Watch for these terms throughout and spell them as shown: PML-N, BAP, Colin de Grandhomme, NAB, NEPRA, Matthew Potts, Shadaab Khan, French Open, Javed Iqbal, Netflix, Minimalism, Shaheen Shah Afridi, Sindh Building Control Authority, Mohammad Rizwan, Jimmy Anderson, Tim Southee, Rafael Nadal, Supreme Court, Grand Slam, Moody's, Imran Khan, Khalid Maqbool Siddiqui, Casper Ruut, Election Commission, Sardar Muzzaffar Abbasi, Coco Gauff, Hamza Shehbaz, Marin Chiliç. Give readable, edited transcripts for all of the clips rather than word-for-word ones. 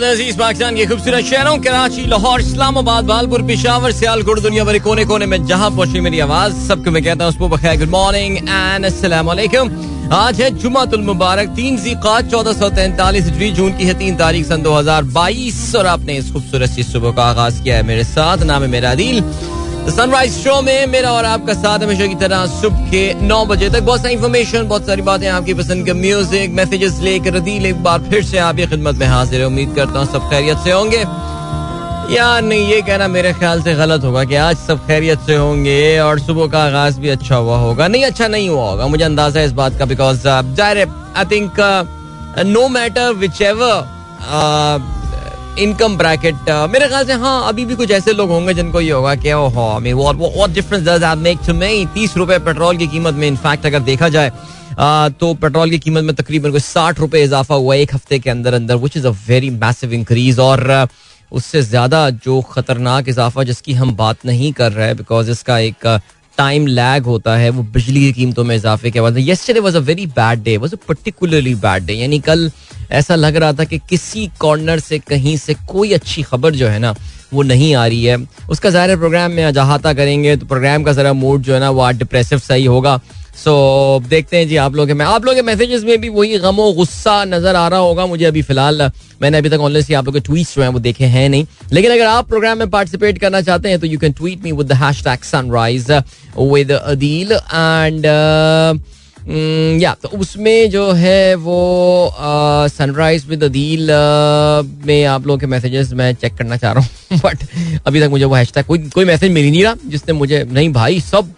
अजीज पाकिस्तान के खूबसूरत शहरों कराची, लाहौर, इस्लामाबाद, भालपुर, पेशावर, सियालकोट, दुनिया भर कोने कोने में जहां पहुंची मेरी आवाज, सबको मैं कहता हूँ बखैर गुड मॉर्निंग एंड अस्सलाम वालेकुम। आज है जुमातुल मुबारक, 3 ज़िलक़ाद 1443 हिजरी, जून की है 3 तारीख सन 2022 और आपने इस खूबसूरत सी सुबह का आगाज किया है मेरे साथ। नाम है मेरा आदिल। सनराइज शो में मेरा और आपका साथ हमेशा की तरह सुबह के 9 बजे तक बहुत सारी इन्फॉर्मेशन, बहुत सारी बातें, आपकी पसंद का म्यूजिक, मैसेजेस लेकर आदिल एक बार फिर से आपकी खिदमत में हाजिर है। उम्मीद करता हूँ सब खैरियत से होंगे। यार नहीं, ये कहना मेरे ख्याल से गलत होगा कि आज सब खैरियत से होंगे और सुबह का आगाज भी अच्छा हुआ होगा। नहीं, अच्छा नहीं हुआ होगा, मुझे अंदाजा है इस बात का, because direct I think no matter which ever income bracket, मेरे ख्याल से हाँ अभी भी कुछ ऐसे लोग होंगे जिनको ये होगा कि ओहो हमें what difference does that make to me. 30 रुपए पेट्रोल की कीमत में इनफैक्ट अगर देखा जाए तो पेट्रोल की कीमत में तकरीबन कोई 60 रुपए इजाफा हुआ है एक हफ्ते के अंदर अंदर, which is a very massive increase. और उससे ज़्यादा जो ख़तरनाक इजाफा जिसकी हम बात नहीं कर रहे बिकॉज इसका एक टाइम लैग होता है, वो बिजली की कीमतों में इजाफे के बाद। Yesterday was a very bad day, was a particularly bad day, यानी कल ऐसा लग रहा था कि किसी कॉर्नर से कहीं से कोई अच्छी खबर जो है ना वो नहीं आ रही है। उसका ज़ाहिर प्रोग्राम में अहाता करेंगे तो प्रोग्राम का ज़रा मूड जो है ना वो आज डिप्रेसिव सही होगा। सो देखते हैं जी आप लोगों के मैसेजेस में भी वही गम और गुस्सा नज़र आ रहा होगा मुझे। अभी फिलहाल मैंने अभी तक ऑनलाइन आप लोगों के ट्वीट्स जो हैं वो देखे हैं नहीं, लेकिन अगर आप प्रोग्राम में पार्टिसिपेट करना चाहते हैं तो you can tweet me with the hashtag sunrise with Adil and या तो उसमें जो है वो सनराइज विद आदिल में आप लोगों के मैसेजेस मैं चेक करना चाह रहा हूँ बट अभी तक मुझे वो हैशटैग कोई मैसेज मिल नहीं रहा जिसने मुझे नहीं भाई सब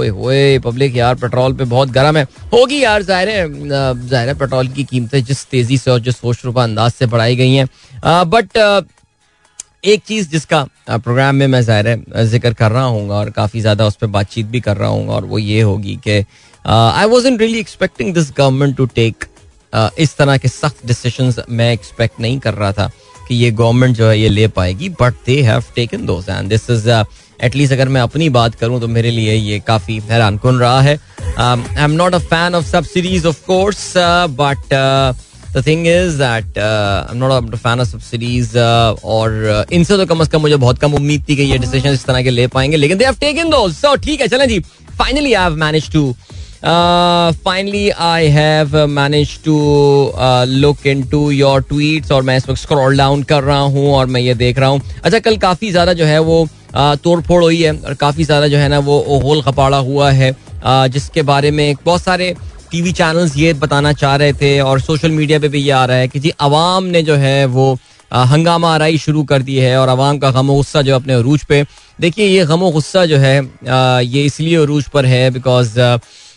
ओए पब्लिक यार पेट्रोल पे बहुत गर्म है होगी यार। ज़ाहिर है पेट्रोल की कीमतें जिस तेज़ी से और जिस होशरुबा अंदाज से बढ़ाई गई हैं, बट एक चीज़ जिसका प्रोग्राम में मैं ज़ाहिर है जिक्र कर रहा हूँ और काफ़ी ज़्यादा उस पर बातचीत भी कर रहा हूँ और वो ये होगी कि I wasn't really expecting this government to take इस तरह के सख्त डिसीजंस। मैं एक्सपेक्ट नहीं कर रहा था कि ये गवर्नमेंट जो है ये ले पाएगी, but they have taken those and this is at least अगर मैं अपनी बात करूं तो मेरे लिए ये काफ़ी हैरान कन रहा है। I am not a fan of subsidies of course, but the thing is that I am not a fan of subsidies और इनसे तो कम से कम मुझे बहुत कम उम्मीद थी कि ये डिसीजन इस तरह के ले पाएंगे, लेकिन दे हैव टेकन दोस। सो ठीक है, चलें जी, finally I have manage to look into your tweets और मैं इस वक्त स्क्रॉल डाउन कर रहा हूँ और मैं ये देख रहा हूँ। अच्छा, कल काफ़ी ज़्यादा जो है वो तोड़ फोड़ हुई है और काफ़ी ज़्यादा जो है ना वो होल खपाड़ा हुआ है, जिसके बारे में बहुत सारे टीवी चैनल्स ये बताना चाह रहे थे और सोशल मीडिया पे भी ये आ रहा है कि जी आवाम ने जो है वो हंगामा आराई शुरू कर दी है और आवाम का गम गुस्सा जो अपने अरूज पे। देखिए, ये गम गुस्सा जो है ये इसलिए अरूज पर है बिकॉज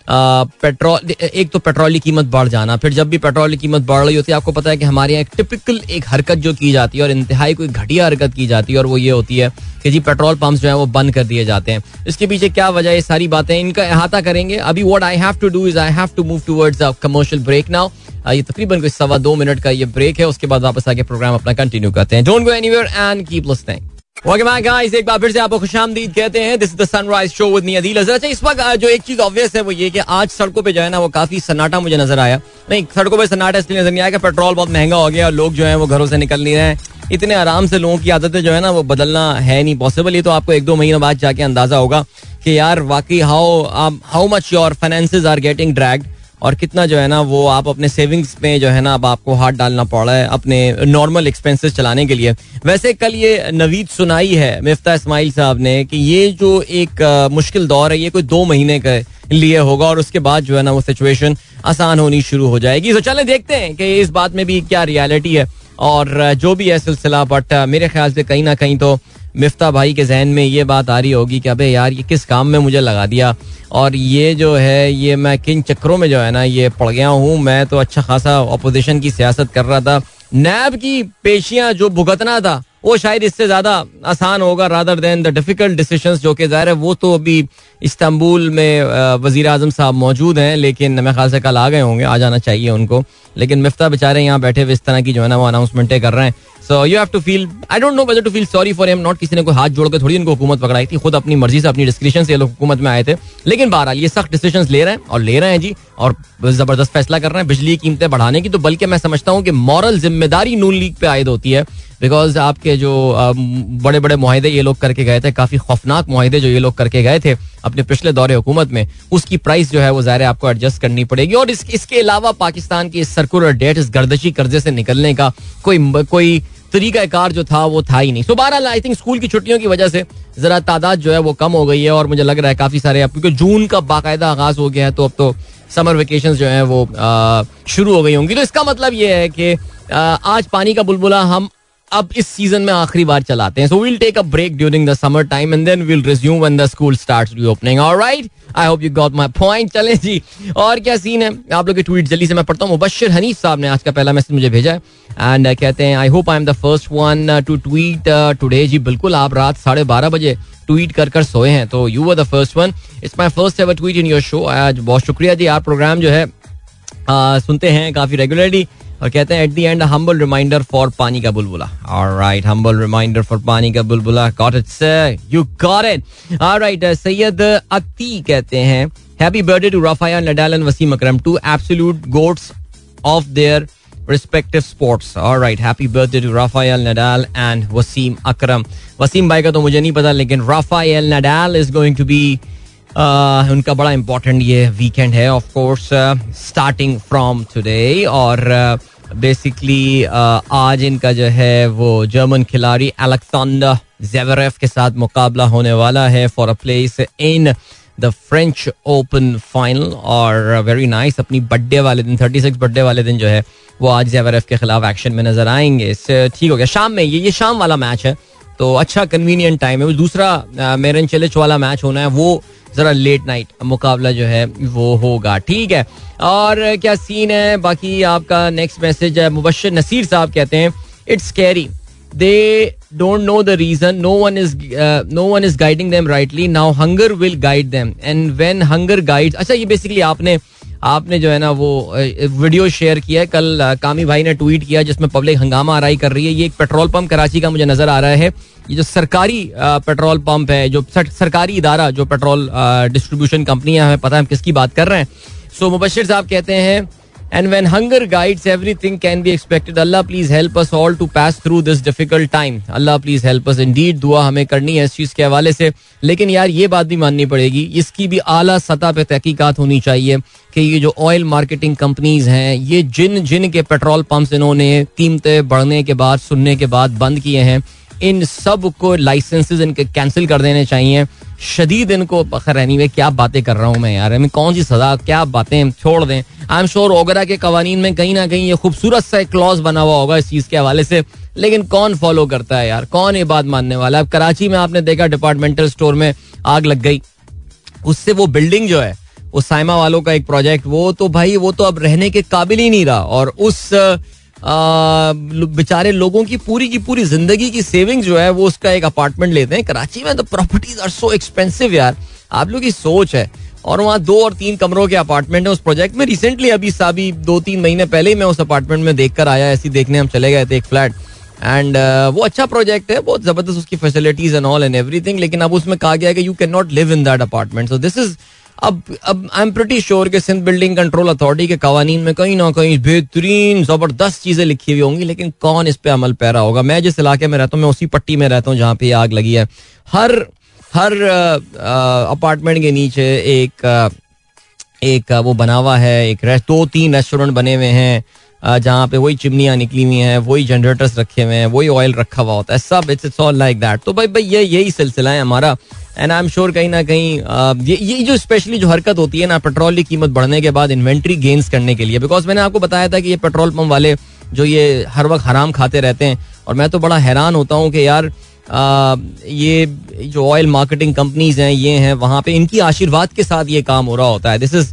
पेट्रोल, एक तो पेट्रोल की कीमत बढ़ जाना, फिर जब भी पेट्रोल की कीमत बढ़ रही होती है आपको पता है कि हमारे यहाँ एक टिपिकल एक हरकत जो की जाती है और इंतहाई कोई घटिया हरकत की जाती है और वो ये होती है कि जी पेट्रोल पंप्स जो है वो बंद कर दिए जाते हैं। इसके पीछे क्या वजह है, सारी बातें इनका अहाता करेंगे। अभी what I have to do is I have to move towards a commercial break now. ये तकरीबन कोई 1.25-2 मिनट का ये ब्रेक है, उसके बाद वापस आके प्रोग्राम अपना कंटिन्यू करते हैं। Don't go anywhere and keep listening. Okay my guys, एक बार फिर से आपको खुशामदीद कहते हैं। This is the sunrise show with me Adil. अच्छा, इस वक्त जो एक चीज ऑब्वियस है वो ये कि आज सड़कों पे जो है ना वो काफी सन्नाटा मुझे नजर आया। नहीं, सड़कों पे सन्नाटा इसलिए नजर नहीं आया कि पेट्रोल बहुत महंगा हो गया और लोग जो है वो घरों से निकल नहीं रहे हैं। इतने आराम से लोगों की आदतें जो है ना वो बदलना है नहीं पॉसिबल। ये तो आपको 1-2 महीने बाद जाके अंदाजा होगा कि यार वाकई how much your finances are getting dragged और कितना जो है ना वो आप अपने सेविंग्स में जो है ना अब आपको हाथ डालना पड़ रहा है अपने नॉर्मल एक्सपेंसेस चलाने के लिए। वैसे कल ये नवीद सुनाई है मिफ्ता इस्माइल साहब ने कि ये जो एक मुश्किल दौर है ये कोई 2 महीने के लिए होगा और उसके बाद जो है ना वो सिचुएशन आसान होनी शुरू हो जाएगी। तो चलें देखते हैं कि इस बात में भी क्या रियलिटी है और जो भी है सिलसिला, बट मेरे ख्याल से कहीं ना कहीं तो मिफ्ता भाई के जहन में ये बात आ रही होगी कि अबे यार ये किस काम में मुझे लगा दिया और ये जो है ये मैं किन चक्करों में जो है ना ये पड़ गया हूँ। मैं तो अच्छा खासा अपोजिशन की सियासत कर रहा था, नैब की पेशियाँ जो भुगतना था वो शायद इससे ज़्यादा आसान होगा rather than the difficult decisions जो कि ज़ाहिर है वो तो अभी इस्तांबुल में वज़ीर आज़म साहब मौजूद हैं, लेकिन मेरे ख्याल से कल आ गए होंगे, आ जाना चाहिए उनको, लेकिन मिफ्ता बेचारे यहाँ बैठे हुए इस तरह की जो है ना वो अनाउंसमेंटें कर रहे हैं। So you have to feel, I don't know whether to feel sorry for him not. किसी ने कोई हाथ जोड़ के थोड़ी इनको हुकूमत पकड़ाई थी, खुद अपनी मर्जी से अपनी डिस्क्रिप्शन से ये लोग हुकूमत में आए थे, लेकिन बहरहाल ये सख्त डिसीजंस ले रहे हैं और ले रहे हैं जी। और जबरदस्त फैसला कर रहे हैं बिजली की कीमतें बढ़ाने की, तो बल्कि मैं समझता हूँ कि मॉरल जिम्मेदारी नून लीग पे आयद होती है, बिकॉज आपके जो बड़े बड़े मुआहदे ये लोग करके गए थे, काफ़ी खौफनाक मुआहदे जो ये लोग करके गए थे अपने पिछले दौरे हुकूमत में, उसकी प्राइस जो है वो ज़ाहिर है आपको एडजस्ट करनी पड़ेगी. और इसके अलावा पाकिस्तान की इस सर्कुलर डेट, इस गर्दशी कर्जे से निकलने का कोई तरीकाकार जो था वो था ही नहीं. सो बहरहाल आई थिंक स्कूल की छुट्टियों की वजह से ज़रा तादाद जो है वो कम हो गई है, और मुझे लग रहा है काफ़ी सारे अब क्योंकि जून का बाकायदा आगाज़ हो गया है तो अब तो समर वेकेशंस जो हैं वो शुरू हो गई होंगी. तो इसका मतलब ये है कि आज पानी का बुलबुला हम अब इस सीजन में आखिरी बार चलाते हैं. So we will take a break during the summer time and then we will resume when the school starts reopening. Alright, I hope you got my point. चलें जी, और क्या सीन है आप लोग के ट्वीट जल्दी से मैं पढ़ता हूँ. मुबशर हनीफ साहब ने आज का पहला मैसेज मुझे भेजा है एंड कहते हैं I hope I am the first one to tweet today. जी बिल्कुल, आप रात 12:30 बजे ट्वीट कर सोए हैं तो you were the first one. It's my first ever tweet in your show. आज बहुत शुक्रिया जी, आप प्रोग्राम जो है सुनते हैं काफ़ी रेगुलरली और कहते हैं at the end humble reminder for पानी का बुलबुला. ऑलराइट, हम्बल रिमाइंडर फॉर पानी का बुलबुला. Got it sir, you got it. Alright, Syed Ati कहते हैं happy birthday to Rafael Nadal and Wasim Akram, two absolute goats of their respective sports. Alright, happy birthday to Rafael Nadal and Wasim Akram. Wasim भाई का तो मुझे नहीं पता, लेकिन Rafael Nadal is going to be, उनका बड़ा इंपॉर्टेंट ये वीकेंड है of course starting from today. और बेसिकली आज इनका जो है वो जर्मन खिलाड़ी अलेक्जेंडर ज़वेरेव के साथ मुकाबला होने वाला है for a place in the French Open final. और वेरी नाइस, अपनी बर्थडे वाले दिन 36 बर्थडे वाले दिन जो है वो आज ज़वेरेव के खिलाफ एक्शन में नजर आएंगे. इससे ठीक हो गया शाम में, ये शाम वाला मैच है तो अच्छा कन्वीनियंट टाइम है. वो दूसरा मैरिन चिलिच वाला मैच होना है, वो जरा लेट नाइट मुकाबला जो है वो होगा. ठीक है, और क्या सीन है बाकी आपका. नेक्स्ट मैसेज है मुबशर नसीर साहब कहते हैं it's scary they don't know the reason, no one is guiding them rightly, now hunger will guide them and when hunger guides. अच्छा, ये बेसिकली आपने जो है ना वो वीडियो शेयर किया है, कल कामी भाई ने ट्वीट किया जिसमें पब्लिक हंगामा आराई कर रही है. ये एक पेट्रोल पंप कराची का मुझे नजर आ रहा है, ये जो सरकारी पेट्रोल पंप है, जो सरकारी इदारा जो पेट्रोल डिस्ट्रीब्यूशन कंपनियां हैं, पता है हम किसकी बात कर रहे हैं. सो मुबशर साहब कहते हैं and when hunger guides everything can be expected. Allah please help us all to pass through this difficult time. Allah please help us, indeed दुआ हमें करनी है इस चीज़ के हवाले से. लेकिन यार ये बात भी माननी पड़ेगी, इसकी भी आला सतह पे तहकीकात होनी चाहिए कि ये जो ऑयल मार्केटिंग कंपनीज हैं, ये जिन के पेट्रोल पंप्स इन्होंने कीमतें बढ़ने के बाद, सुनने के बाद बंद किए हैं, इन सब को लाइसेंसेज इनके कैंसिल कर देने चाहिए शदीद. इनको खैरानी में क्या बातें कर रहा हूँ मैं यार, हमें कौन सी सजा, क्या बातें, छोड़ दें. आई एम श्योर ओगरा के कवानीन में कहीं ना कहीं ये खूबसूरत सा एक क्लॉज बना हुआ होगा इस चीज़ के हवाले से, लेकिन कौन फॉलो करता है यार, कौन ये बात मानने वाला है. अब कराची में आपने देखा डिपार्टमेंटल स्टोर में आग लग गई, उससे वो बिल्डिंग जो है वो साइमा वालों का एक प्रोजेक्ट, वो तो भाई वो तो अब रहने के काबिल ही नहीं रहा. और उस बेचारे लोगों की पूरी जिंदगी की सेविंग्स जो है वो उसका एक अपार्टमेंट लेते हैं. कराची में तो प्रॉपर्टीज आर सो एक्सपेंसिव यार, आप लोग की सोच है. और वहाँ 2 और 3 कमरों के अपार्टमेंट है उस प्रोजेक्ट में. रिसेंटली अभी 2-3 महीने पहले ही मैं उस अपार्टमेंट में देख कर आया, ऐसी देखने हम चले गए थे एक फ्लैट. एंड वो अच्छा प्रोजेक्ट है, बहुत ज़बरदस्त उसकी facilities and all and everything, लेकिन अब उसमें कहा गया कि you can not live in that apartment. So this is अब आई एम प्रिटी श्योर कि सिंध बिल्डिंग कंट्रोल अथॉरिटी के कवानीन में कहीं ना कहीं बेहतरीन ज़बरदस्त चीज़ें लिखी हुई होंगी, लेकिन कौन इस पे अमल पैरा होगा. मैं जिस इलाके में रहता हूँ, मैं उसी पट्टी में रहता हूँ जहाँ पे आग लगी है. हर अपार्टमेंट के नीचे एक वो बना हुआ है, 2-3 रेस्टोरेंट बने हुए हैं जहाँ पे वही चिमनियाँ निकली हुई हैं, वही जनरेटर्स रखे हुए हैं, वही ऑयल रखा हुआ होता है, सब इट्स ऑल लाइक दैट. तो भाई यही सिलसिला है हमारा. एंड आई एम श्योर कहीं ना कहीं ये जो स्पेशली जो हरकत होती है ना पेट्रोल की कीमत बढ़ने के बाद इन्वेंट्री गेन्स करने के लिए, बिकॉज मैंने आपको बताया था कि ये पेट्रोल पंप वाले जो ये हर वक्त हराम खाते रहते हैं. और मैं तो बड़ा हैरान होता हूँ कि यार ये जो ऑयल मार्केटिंग कंपनीज हैं, ये हैं, वहाँ पे इनकी आशीर्वाद के साथ ये काम हो रहा होता है. This is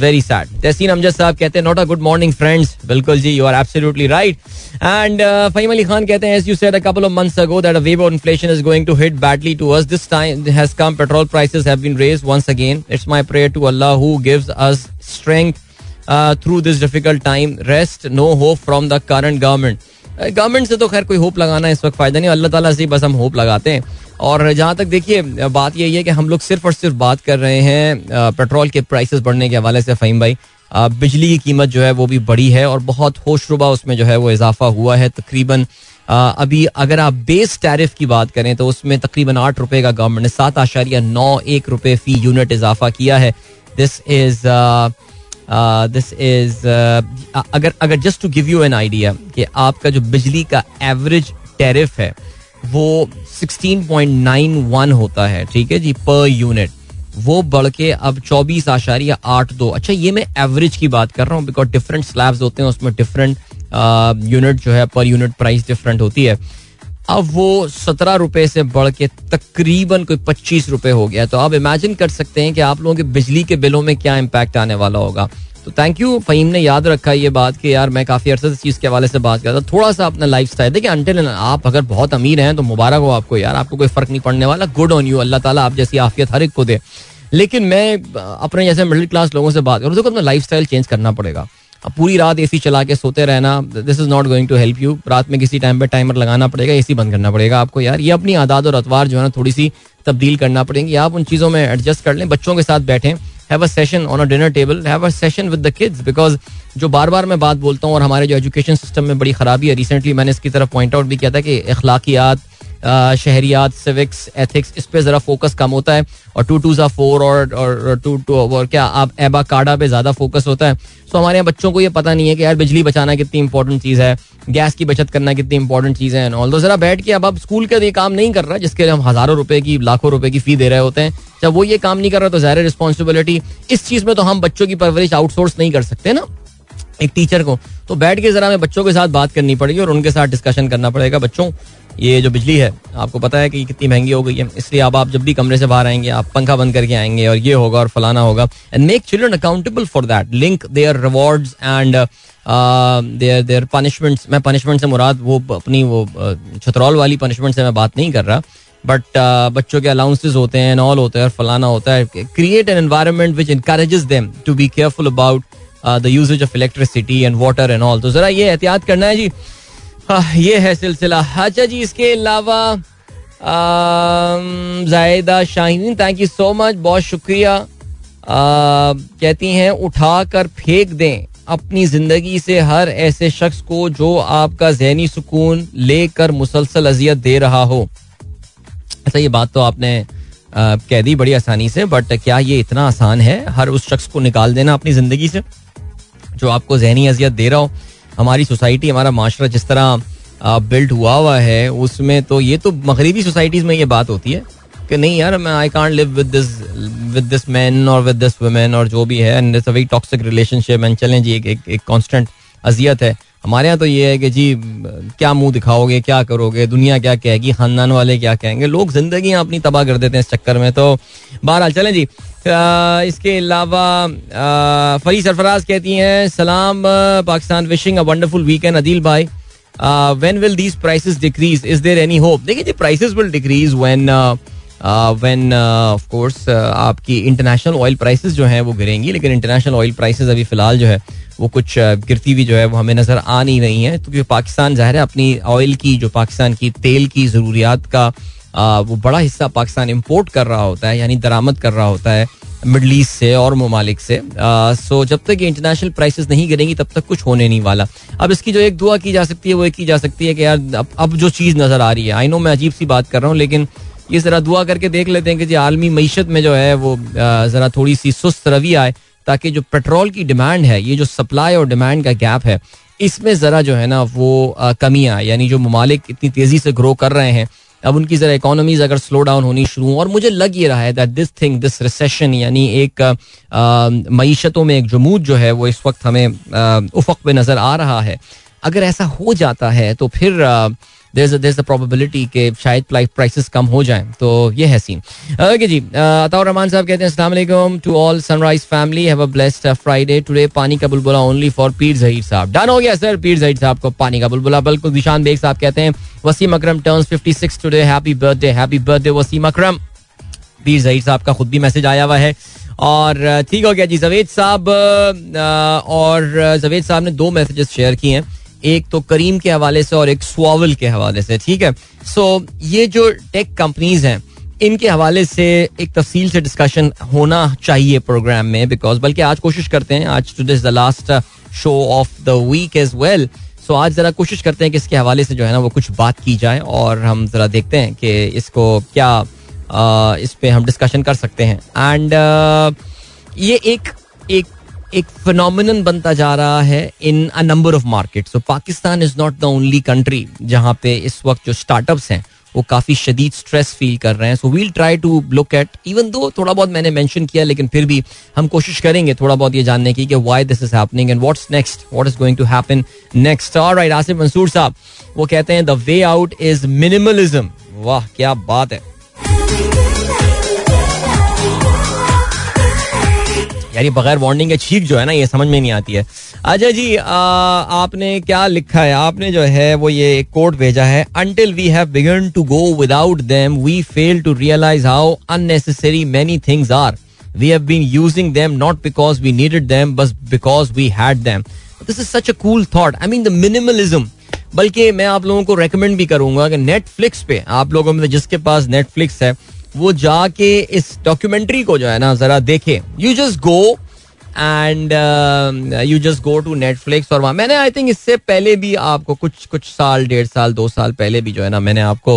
very sad. Tehseen Amjad साहब कहते हैं not a good morning friends. बिल्कुल जी, you are absolutely right. And Faheem Ali Khan कहते हैं as you said a couple of months ago that a wave of inflation is going to hit badly to us. This time has come. Petrol prices have been raised once again. It's my prayer to Allah who gives us strength through this difficult time. Rest no hope from the current government. Government से तो खैर कोई hope लगाना इस वक्त फ़ायदा नहीं, अल्लाह ताला से बस हम होप लगाते हैं. और जहाँ तक देखिए बात यही है कि हम लोग सिर्फ और सिर्फ बात कर रहे हैं पेट्रोल के प्राइसेस बढ़ने के हवाले से फ़हीम भाई, बिजली की कीमत जो है वो भी बढ़ी है और बहुत होशरुबा उसमें जो है वो इजाफा हुआ है। तकरीबन अभी अगर आप बेस टैरिफ की बात करें तो उसमें तकरीबन 8 रुपये का गवर्नमेंट ने 7.91 रुपये फ़ी यूनिट इजाफा किया है। दिस इज़ अगर just to give you an idea कि आपका जो बिजली का एवरेज टैरिफ है वो 16.91 होता है, ठीक है जी, पर यूनिट, वो बढ़ के अब 24.82। अच्छा, ये मैं एवरेज की बात कर रहा हूँ बिकॉज डिफरेंट स्लैब्स होते हैं, उसमें डिफरेंट यूनिट जो है पर यूनिट प्राइस डिफरेंट होती है। अब वो 17 रुपये से बढ़ के तकरीबन कोई 25 रुपये हो गया। तो आप इमेजिन कर सकते हैं कि आप लोगों के बिजली के बिलों में क्या इम्पैक्ट आने वाला होगा। तो थैंक यू फ़हीम ने याद रखा ये बात कि यार मैं काफ़ी अर्से इस चीज़ के हवाले से बात कर रहा था, थोड़ा सा अपना लाइफ स्टाइल देखिए। अंटिल आप अगर बहुत अमीर हैं तो मुबारक हो आपको यार, आपको कोई फ़र्क नहीं पड़ने वाला, गुड ऑन यू, अल्लाह ताला आप जैसी आफियत हर एक को दे। लेकिन मैं अपने जैसे मिडिल क्लास लोगों से बात करूँ तो अपना लाइफ स्टाइल चेंज करना पड़ेगा। अब पूरी रात एसी चला के सोते रहना, this is not going to help you. रात में किसी टाइम पर टाइमर लगाना पड़ेगा, एसी बंद करना पड़ेगा आपको यार। ये अपनी आदत और अतवार जो है ना थोड़ी सी तब्दील करना पड़ेंगी, आप उन चीज़ों में एडजस्ट कर लें। बच्चों के साथ बैठें, have a session on a dinner table, have a session with the kids, because जो बार बार मैं बात बोलता हूँ और हमारे जो एजुकेशन सिस्टम में बड़ी ख़राबी है, रिसेंटली मैंने इसकी तरफ पॉइंट आउट भी किया था कि अखलाकियात, शहरियात, सिविक्स, एथिक्स, इस पर ज़रा फोकस कम होता है और 2 2s are 4 और 2 2 और क्या आप एबा काडा पे ज़्यादा फोकस होता है। सो हमारे यहाँ बच्चों को ये पता नहीं है कि यार बिजली बचाना कितनी इंपॉर्टेंट चीज़ है, गैस की बचत करना कितनी इंपॉर्टेंट चीज़ है एंड ऑल। तो ज़रा बैठ के अब स्कूल का ये काम नहीं कर रहा है जिसके लिए हम हज़ारों रुपए की, लाखों रुपए की फ़ी दे रहे होते हैं। जब वो ये काम नहीं कर रहा तो ज़ाहिर रिस्पॉन्सिबिलिटी इस चीज़ में तो हम बच्चों की परवरिश आउटसोर्स नहीं कर सकते ना एक टीचर को। तो बैठ के ज़रा मैं बच्चों के साथ बात करनी पड़ेगी और उनके साथ डिस्कशन करना पड़ेगा। बच्चों, ये जो बिजली है आपको पता है कि कितनी महंगी हो गई है, इसलिए आप जब भी कमरे से बाहर आएंगे आप पंखा बंद करके आएंगे और ये होगा और फलाना होगा। And make children accountable for that, link their rewards and their punishments. मैं पनिशमेंट से मुराद वो अपनी वो छतरौल वाली पनिशमेंट से मैं बात नहीं कर रहा, बट बच्चों के अलाउंसेज होते हैं, नॉल होते हैं और फलाना होता है। Create an environment which encourages them to be careful about the usages of electricity and water and all. तो ज़रा ये एहतियात करना है जी, ये है सिलसिला। अच्छा जी, इसके अलावा Zaida Shaheen, thank you so much, बहुत शुक्रिया। कहती हैं उठा कर फेंक दें अपनी ज़िंदगी से हर ऐसे शख्स को जो आपका जहनी सुकून लेकर मुसलसल अजियत दे रहा हो। अच्छा, ये बात तो आपने कह दी बड़ी आसानी से, बट क्या ये इतना आसान है हर उस शख्स को निकाल देना अपनी ज़िंदगी से जो आपको जहनी अजियत दे रहा हो? हमारी सोसाइटी, हमारा माशरा जिस तरह बिल्ड हुआ है उसमें तो ये तो मगरिबी सोसाइटीज़ में ये बात होती है कि नहीं यार मैं I can't live with this man और विद दिस वुमेन और जो भी है, and it's a very toxic relationship and चलें जी एक कांस्टेंट अजियत है। हमारे यहाँ तो ये है कि जी क्या मुंह दिखाओगे, क्या करोगे, दुनिया क्या कहेगी, खानदान वाले क्या कहेंगे, लोग जिंदगी अपनी तबाह कर देते हैं इस चक्कर में। तो बहरहाल चलें जी। इसके अलावा फरी सरफराज कहती हैं सलाम Pakistan, wishing a wonderful weekend Adeel भाई, when will these prices decrease, is there any hope? देखिए जी, prices will decrease when of course आपकी इंटरनेशनल ऑयल प्राइसेस जो हैं वो गिरेंगी, लेकिन इंटरनेशनल ऑयल प्राइसेस अभी फ़िलहाल जो है वो कुछ गिरती हुई जो है वो हमें नज़र आ नहीं रही है, क्योंकि पाकिस्तान ज़ाहिर है अपनी ऑयल की, जो पाकिस्तान की तेल की ज़रूरियात का वो बड़ा हिस्सा पाकिस्तान इम्पोर्ट कर रहा होता है, यानी दरामद कर रहा होता है मिडल ईस्ट से और ममालिक से। सो जब तक ये इंटरनेशनल प्राइसेस नहीं गिरेंगी तब तक कुछ होने नहीं वाला। अब इसकी जो एक दुआ की जा सकती है वो एक की जा सकती है कि यार अब जो चीज़ नज़र आ रही है, आई नो मैं अजीब सी बात कर रहा हूँ, लेकिन ये ज़रा दुआ करके देख लेते हैं कि जी आलमी मीशत में जो है वो ज़रा थोड़ी सी सुस्त रवि आए, ताकि जो पेट्रोल की डिमांड है, ये जो सप्लाई और डिमांड का गैप है, इसमें ज़रा जो है ना वो कमी आए। यानी जो ममालिक इतनी तेज़ी से ग्रो कर रहे हैं अब उनकी ज़रा इकोनॉमीज़ अगर स्लो डाउन होनी शुरू हों, और मुझे लग ये रहा है that this thing, this recession, यानी एक मीशतों में एक जमूद जो है वो इस वक्त हमें उफ़क़ पे नज़र आ रहा है। अगर ऐसा हो जाता है तो फिर there's a probability के शायद प्राइसेस कम हो जाएं। तो ये है सीन। ओके जी, अताउर रहमान साहब कहते हैं अस्सलाम वालेकुम to all sunrise family, have a blessed Friday today, पानी का बुलबुला ओनली फॉर पीर ज़हीर साहब। डन हो गया सर, पीर ज़हीर साहब को पानी का बुलबुला। बिल्कुल, दिशान बेग साहब कहते हैं Wasim Akram turns 56 today, happy birthday Wasim Akram. Pir Zaheer साहब का खुद भी मैसेज आया हुआ है और ठीक हो गया जी। जवेद साहब ने 2 मैसेजेस शेयर किए हैं। एक तो करीम के हवाले से और एक स्वावल के हवाले से. ठीक है, सो ये जो टेक कंपनीज हैं इनके हवाले से एक तफसील से डिस्कशन होना चाहिए प्रोग्राम में, बिकॉज बल्कि आज कोशिश करते हैं, आज today is the last show of the week as well, so आज ज़रा कोशिश करते हैं कि इसके हवाले से जो है ना वो कुछ बात की जाए और हम ज़रा देखते हैं कि इसको क्या इस पर हम डिस्कशन कर सकते हैं. एंड ये एक एक एक फिनोमिनन बनता जा रहा है in a number of markets. So Pakistan is not the only country जहाँ पे इस वक्त जो स्टार्टअप्स हैं वो काफ़ी शदीद स्ट्रेस फील कर रहे हैं. So we'll try to look at, even though थोड़ा बहुत मैंने मेंशन किया लेकिन फिर भी हम कोशिश करेंगे थोड़ा बहुत ये जानने की कि why this is happening and what's next, what is going to happen next. Alright, Asif Mansoor साहब वो कहते हैं the way out is minimalism. वाह क्या बात है यार, ये बगैर वार्निंग के छींक जो है ना ये समझ में नहीं आती है. अच्छा जी, आपने क्या लिखा है, आपने जो है वो ये कोट भेजा है, until we have begun to go without them we fail to realise how unnecessary many things are, we have been using them not because we needed them बस because we had them. This is such a cool thought, I mean the minimalism. बल्कि मैं आप लोगों को recommend भी करूंगा कि Netflix पे आप लोगों में जिसके पास नेटफ्लिक्स है वो जाके इस डॉक्यूमेंट्री को जो है ना जरा देखे. You just go and you just go to Netflix. और वहाँ मैंने आई थिंक इससे पहले भी आपको कुछ साल, 1.5 साल 2 साल पहले भी जो है ना मैंने आपको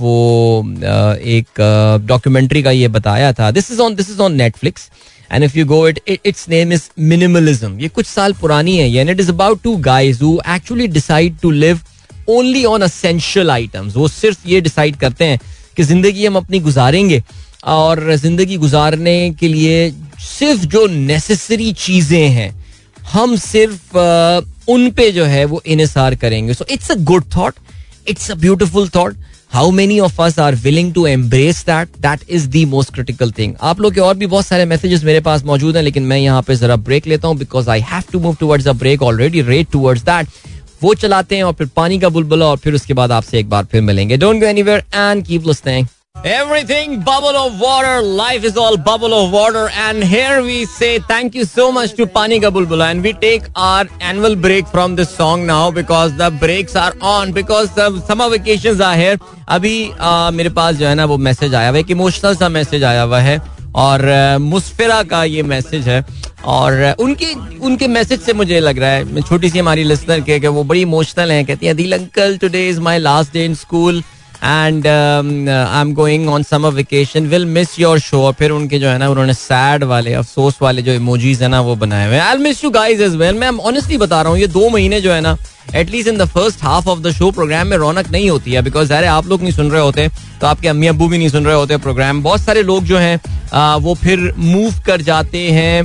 वो एक डॉक्यूमेंट्री का ये बताया था. This is on Netflix and if you go its name is minimalism. ये कुछ साल पुरानी है and it is about two guys who actually decide to live only on essential items. वो सिर्फ ये डिसाइड करते हैं कि जिंदगी हम अपनी गुजारेंगे और जिंदगी गुजारने के लिए सिर्फ जो नेसेसरी चीजें हैं हम सिर्फ उन पे जो है वो इन्हिसार करेंगे. So it's a good thought, it's a beautiful thought. How many of us are willing to embrace that is the most critical thing. आप लोग के और भी बहुत सारे मैसेजेस मेरे पास मौजूद हैं लेकिन मैं यहाँ पे जरा ब्रेक लेता हूँ because I have to move towards a break. Already rate towards that वो चलाते हैं और फिर पानी का बुलबुला और फिर उसके बाद आपसे एक बार फिर मिलेंगे. Don't go anywhere and keep listening. Everything bubble of water, life is all bubble of water, and here we say thank you so much to Pani Ka Bulbula, and we take our annual break from this song now because the breaks are on because the summer vacations are here. अभी मेरे पास जो है ना वो message आया हुआ है, एक इमोशनल सा मैसेज आया हुआ है और मुस्फिरा का ये मैसेज है और उनके मैसेज से मुझे लग रहा है छोटी सी हमारी लिसनर के वो बड़ी इमोशनल हैं. कहती हैं Adil uncle today is my last day in school and I am going on summer vacation, will miss your show. और फिर उनके जो है ना उन्होंने सैड वाले अफसोस वाले जो इमोजीज है ना वो बनाए हुए. I miss you guys as well. मैं ऑनेस्टली बता रहा हूँ ये 2 महीने जो है ना at least in the first half of the show programme में रौनक नहीं होती है बिकॉज अरे आप लोग नहीं सुन रहे होते तो आपके अम्मी अब्बू भी नहीं सुन रहे होते प्रोग्राम. बहुत सारे लोग जो हैं वो फिर मूव कर जाते हैं,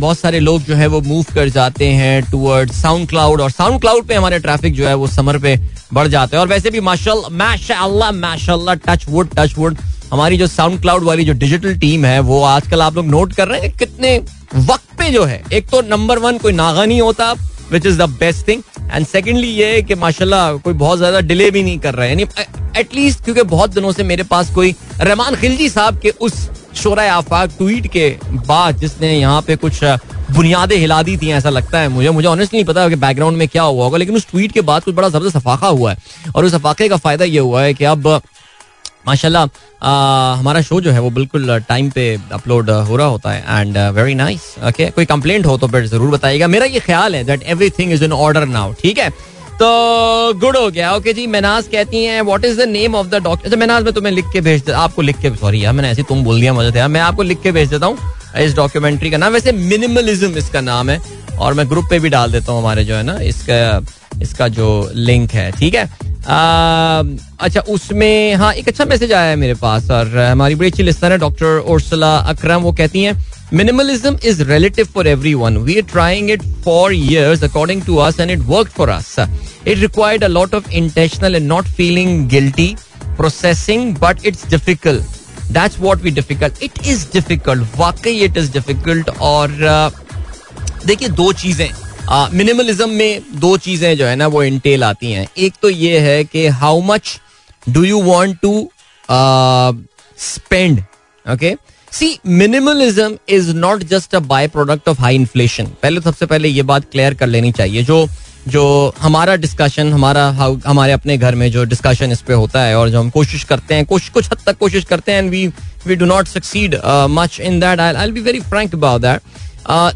बहुत सारे लोग जो है वो मूव कर जाते हैं टूवर्ड साउंड क्लाउड और साउंड क्लाउड पे हमारे ट्रैफिक जो है वो समर पे बढ़ जाते हैं. और वैसे भी माशाल्लाह टच वुड हमारी जो साउंड क्लाउड वाली जो डिजिटल टीम है वो आजकल आप लोग नोट कर रहे हैं कितने वक्त पे जो है एक तो नंबर 1 कोई नागा नहीं होता which is the best thing and secondly ये कि माशाल्लाह कोई बहुत ज्यादा डिले भी नहीं कर रहा है यानी एटलीस्ट, क्योंकि बहुत दिनों से मेरे पास कोई रहमान खिलजी साहब के उस शोराय आफाक ट्वीट के बाद जिसने यहाँ पे कुछ बुनियादें हिला दी थी ऐसा लगता है मुझे ऑनेस्टली नहीं पता कि बैकग्राउंड में क्या हुआ होगा लेकिन उस ट्वीट के बाद कुछ बड़ा जबरदस्त सफाका हुआ है और उस सफाके का फायदा ये हुआ है कि अब माशाल्लाह हमारा शो जो है वो बिल्कुल टाइम पे अपलोड हो रहा होता है एंड वेरी नाइस. ओके, कोई कंप्लेंट हो तो फिर जरूर बताइएगा. मेरा ये ख्याल है that everything is in order now. ठीक है, तो गुड हो गया. ओके जी, मेनाज कहती हैं what is the name of the doctor. अच्छा मेनाज, मैं तुम्हें लिख के भेज देता, आपको लिख के, सॉरी यार मैंने ऐसे तुम बोल दिया मुझे, मैं आपको लिख के भेज देता हूँ. इस डॉक्यूमेंट्री का नाम वैसे मिनिमलिज्म इसका नाम है और मैं ग्रुप पे भी डाल देता हूँ हमारे जो है ना इसका जो लिंक है. ठीक है, अच्छा उसमें हाँ एक अच्छा मैसेज आया है मेरे पास और हमारी बड़ी अच्छी लिस्टर है डॉक्टर उर्सुला अकरम. वो कहती हैं Minimalism is relative for everyone. We are trying it for years according to us and it worked for us. It required a lot of intentional and not feeling guilty processing but it's difficult. That's what we difficult. It is difficult. वाकई it is difficult. और देखिए दो चीज़ें minimalism में दो चीज़ें जो है ना वो entail आती हैं. एक तो ये है कि how much do you want to spend. Okay. See, minimalism is not just a byproduct of high inflation. पहले सबसे पहले ये बात क्लियर कर लेनी चाहिए. जो हमारा डिस्कशन हमारे अपने घर में जो डिस्कशन इस पे होता है और जो हम कोशिश करते हैं, कुछ हद तक कोशिश करते हैं, and we do not succeed much in that. I be very frank about that.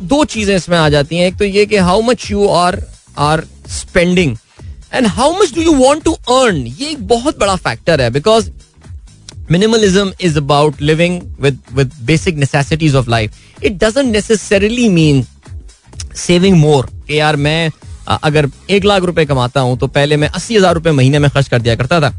दो चीज़ें इसमें आ जाती हैं. एक तो ये कि how much you are spending and how much do you want to earn. ये एक बहुत बड़ा फैक्टर है, because minimalism is about living with basic necessities of life. It doesn't necessarily mean saving more. कि यार मैं अगर 1,00,000 रुपए कमाता हूं तो पहले मैं 80,000 रुपए महीने में खर्च कर दिया करता था.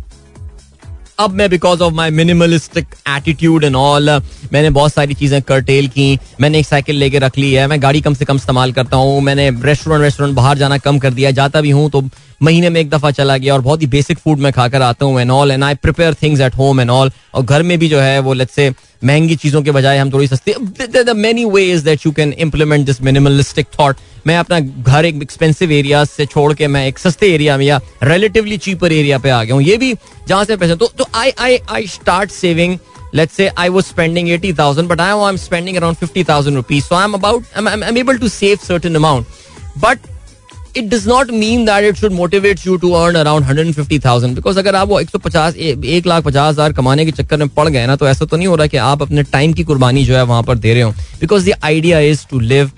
अब मैं because of my minimalistic attitude and all मैंने बहुत सारी चीज़ें कर्टेल की. मैंने एक साइकिल लेके रख ली है, मैं गाड़ी कम से कम इस्तेमाल करता हूँ, मैंने रेस्टोरेंट बाहर जाना कम कर दिया, जाता भी हूँ तो महीने में एक दफ़ा चला गया और बहुत ही बेसिक फूड मैं खाकर आता हूँ and all. And I prepare things at home and all. और घर में भी जो है वो लेट्स से महंगी चीज़ों के बजाय हम थोड़ी सस्ती. There are many ways that you can implement this minimalistic thought. मैं अपना घर एक एक्सपेंसिव एरिया से छोड़ के मैं एक सस्ते एरिया में या रिलेटिवली चीपर एरिया पे आ गया हूँ. ये भी जहाँ से पैसे तो आई start saving. Let's say I was spending 80,000 but I am spending around 50,000 rupees. So I am able to save certain amount, but it does not mean that it should motivate you to earn around 150,000. Because अगर आप वो 1,50,000 कमाने के चक्कर में पड़ गए ना, तो ऐसा तो नहीं हो रहा कि आप अपने टाइम की कुर्बानी जो है वहाँ पर दे रहे हो. Because the idea is to live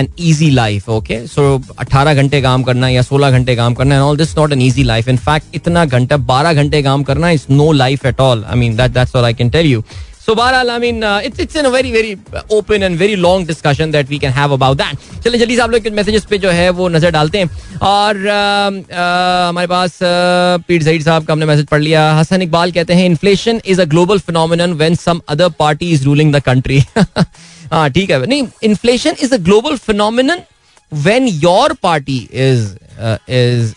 an easy life, okay? So 18 घंटे काम करना या 16 घंटे काम करना and all this is not an easy life. In fact, इतना घंटा 12 घंटे काम करना is no life at all. I mean, that's all I can tell you. So बहरहाल, I mean, it's in a very very open and very long discussion that we can have about that. चलिए जल्दी से आप लोग के messages पे जो है वो नजर डालते हैं. और हमारे पास पीट सईद साहब का हमने मैसेज पढ़ लिया. हसन इकबाल कहते हैं inflation is a global phenomenon when some other party is ruling the country. हाँ ठीक है, नहीं, inflation is a global phenomenon when your party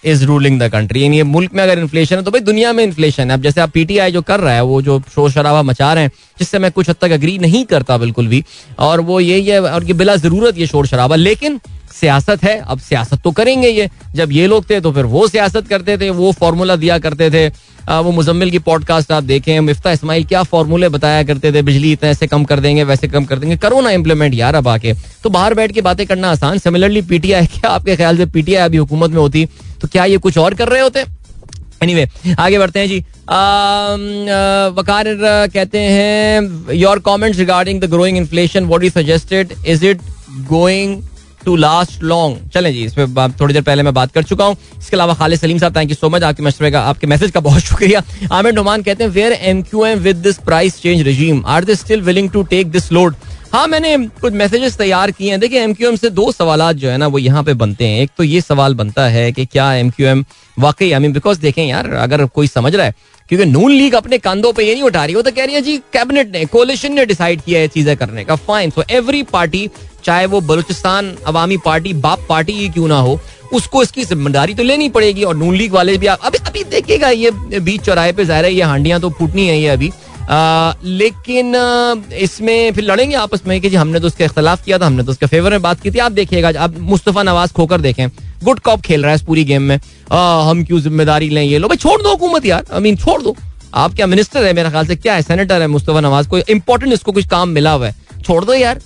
is ruling the country. यानी मुल्क में अगर इन्फ्लेशन है तो भाई दुनिया में इन्फ्लेशन है. अब जैसे आप पीटीआई जो कर रहा है, वो जो शोर शराबा मचा रहे हैं, जिससे मैं कुछ हद तक अग्री नहीं करता बिल्कुल भी, और वो यही है और ये बिला जरूरत ये शोर शराबा, लेकिन सियासत है. अब सियासत तो करेंगे ये. जब ये लोग थे तो फिर वो सियासत करते थे, वो फार्मूला दिया करते थे. वो मुजम्मिल की पॉडकास्ट आप देखें, मिफ्ता इस्माइल क्या फार्मूले बताया करते थे, बिजली इतने ऐसे कम कर देंगे, वैसे कम कर देंगे. करो ना इम्प्लीमेंट यार. अब आके तो बाहर बैठ के बातें करना आसान. सिमिलरली पीटीआई, क्या आपके ख्याल से पीटीआई अभी हुकूमत में होती तो क्या ये कुछ और कर रहे होते? एनीवे, आगे बढ़ते हैं जी. वकार कहते हैं your comments regarding the growing inflation, what is suggested, is it going to last long? चलें जी, इस पर थोड़ी देर पहले मैं बात कर चुका हूँ. इसके अलावा खालिद सलीम साहब, थैंक यू सो मच आपके मैसेज का बहुत शुक्रिया. आमिर नुमान कहते हैं where MQM with this price change regime, are they still willing to take this load? हाँ, मैंने कुछ मैसेजेस तैयार किए हैं. देखिए, एमक्यूएम से दो सवाल जो है ना वो यहाँ पे बनते हैं. एक तो ये सवाल बनता है कि क्या एमक्यूएम वाकई, आई मीन, बिकॉज देखें यार, अगर कोई समझ रहा है, क्योंकि नून लीग अपने कंधों पे ये नहीं उठा रही, वो तो कह रही है जी कैबिनेट ने, कोलिशन ने डिसाइड किया है चीजें करने का. फाइन, सो एवरी पार्टी, चाहे वो बलूचिस्तान अवामी पार्टी, बाप पार्टी ही क्यों ना हो, उसको इसकी जिम्मेदारी तो लेनी पड़ेगी. और नून लीग वाले भी, अभी अभी देखिएगा, ये बीच चौराहे पे जाहिर है ये हांडियां तो फूटनी है ये अभी. लेकिन इसमें फिर लड़ेंगे आपस में कि जी हमने तो उसके खिलाफ किया था, हमने तो उसके फेवर में बात की थी. आप देखिएगा, आप मुस्तफा नवाज खोकर देखें, गुड कॉप खेल रहा है इस पूरी गेम में. हम क्यों जिम्मेदारी लें? ये लो भाई, छोड़ दो हुकूमत यार, आई मीन छोड़ दो. आप क्या मिनिस्टर है, मेरे ख्याल से क्या है, सेनेटर है मुस्तफा नवाज, कोई इंपॉर्टेंट इसको कुछ काम मिला हुआ है? छोड़ दो यार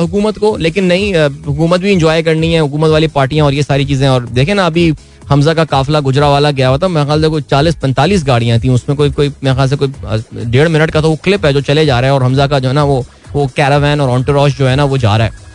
हुकूमत को. लेकिन नहीं, हुकूमत भी इंजॉय करनी है, हुकूमत वाली पार्टियां और ये सारी चीजें. और देखें ना, अभी हमजा का काफिला गुजरावाला गया हुआ था, मेरे ख्याल से कोई 40-45 गाड़ियां थी उसमें. कोई मेरे ख्याल से कोई 1.5 मिनट का तो वो क्लिप है जो चले जा रहा है. और हमजा का जो है ना वो कैरावैन और ऑन्टोरॉश जो है ना वो जा रहा है.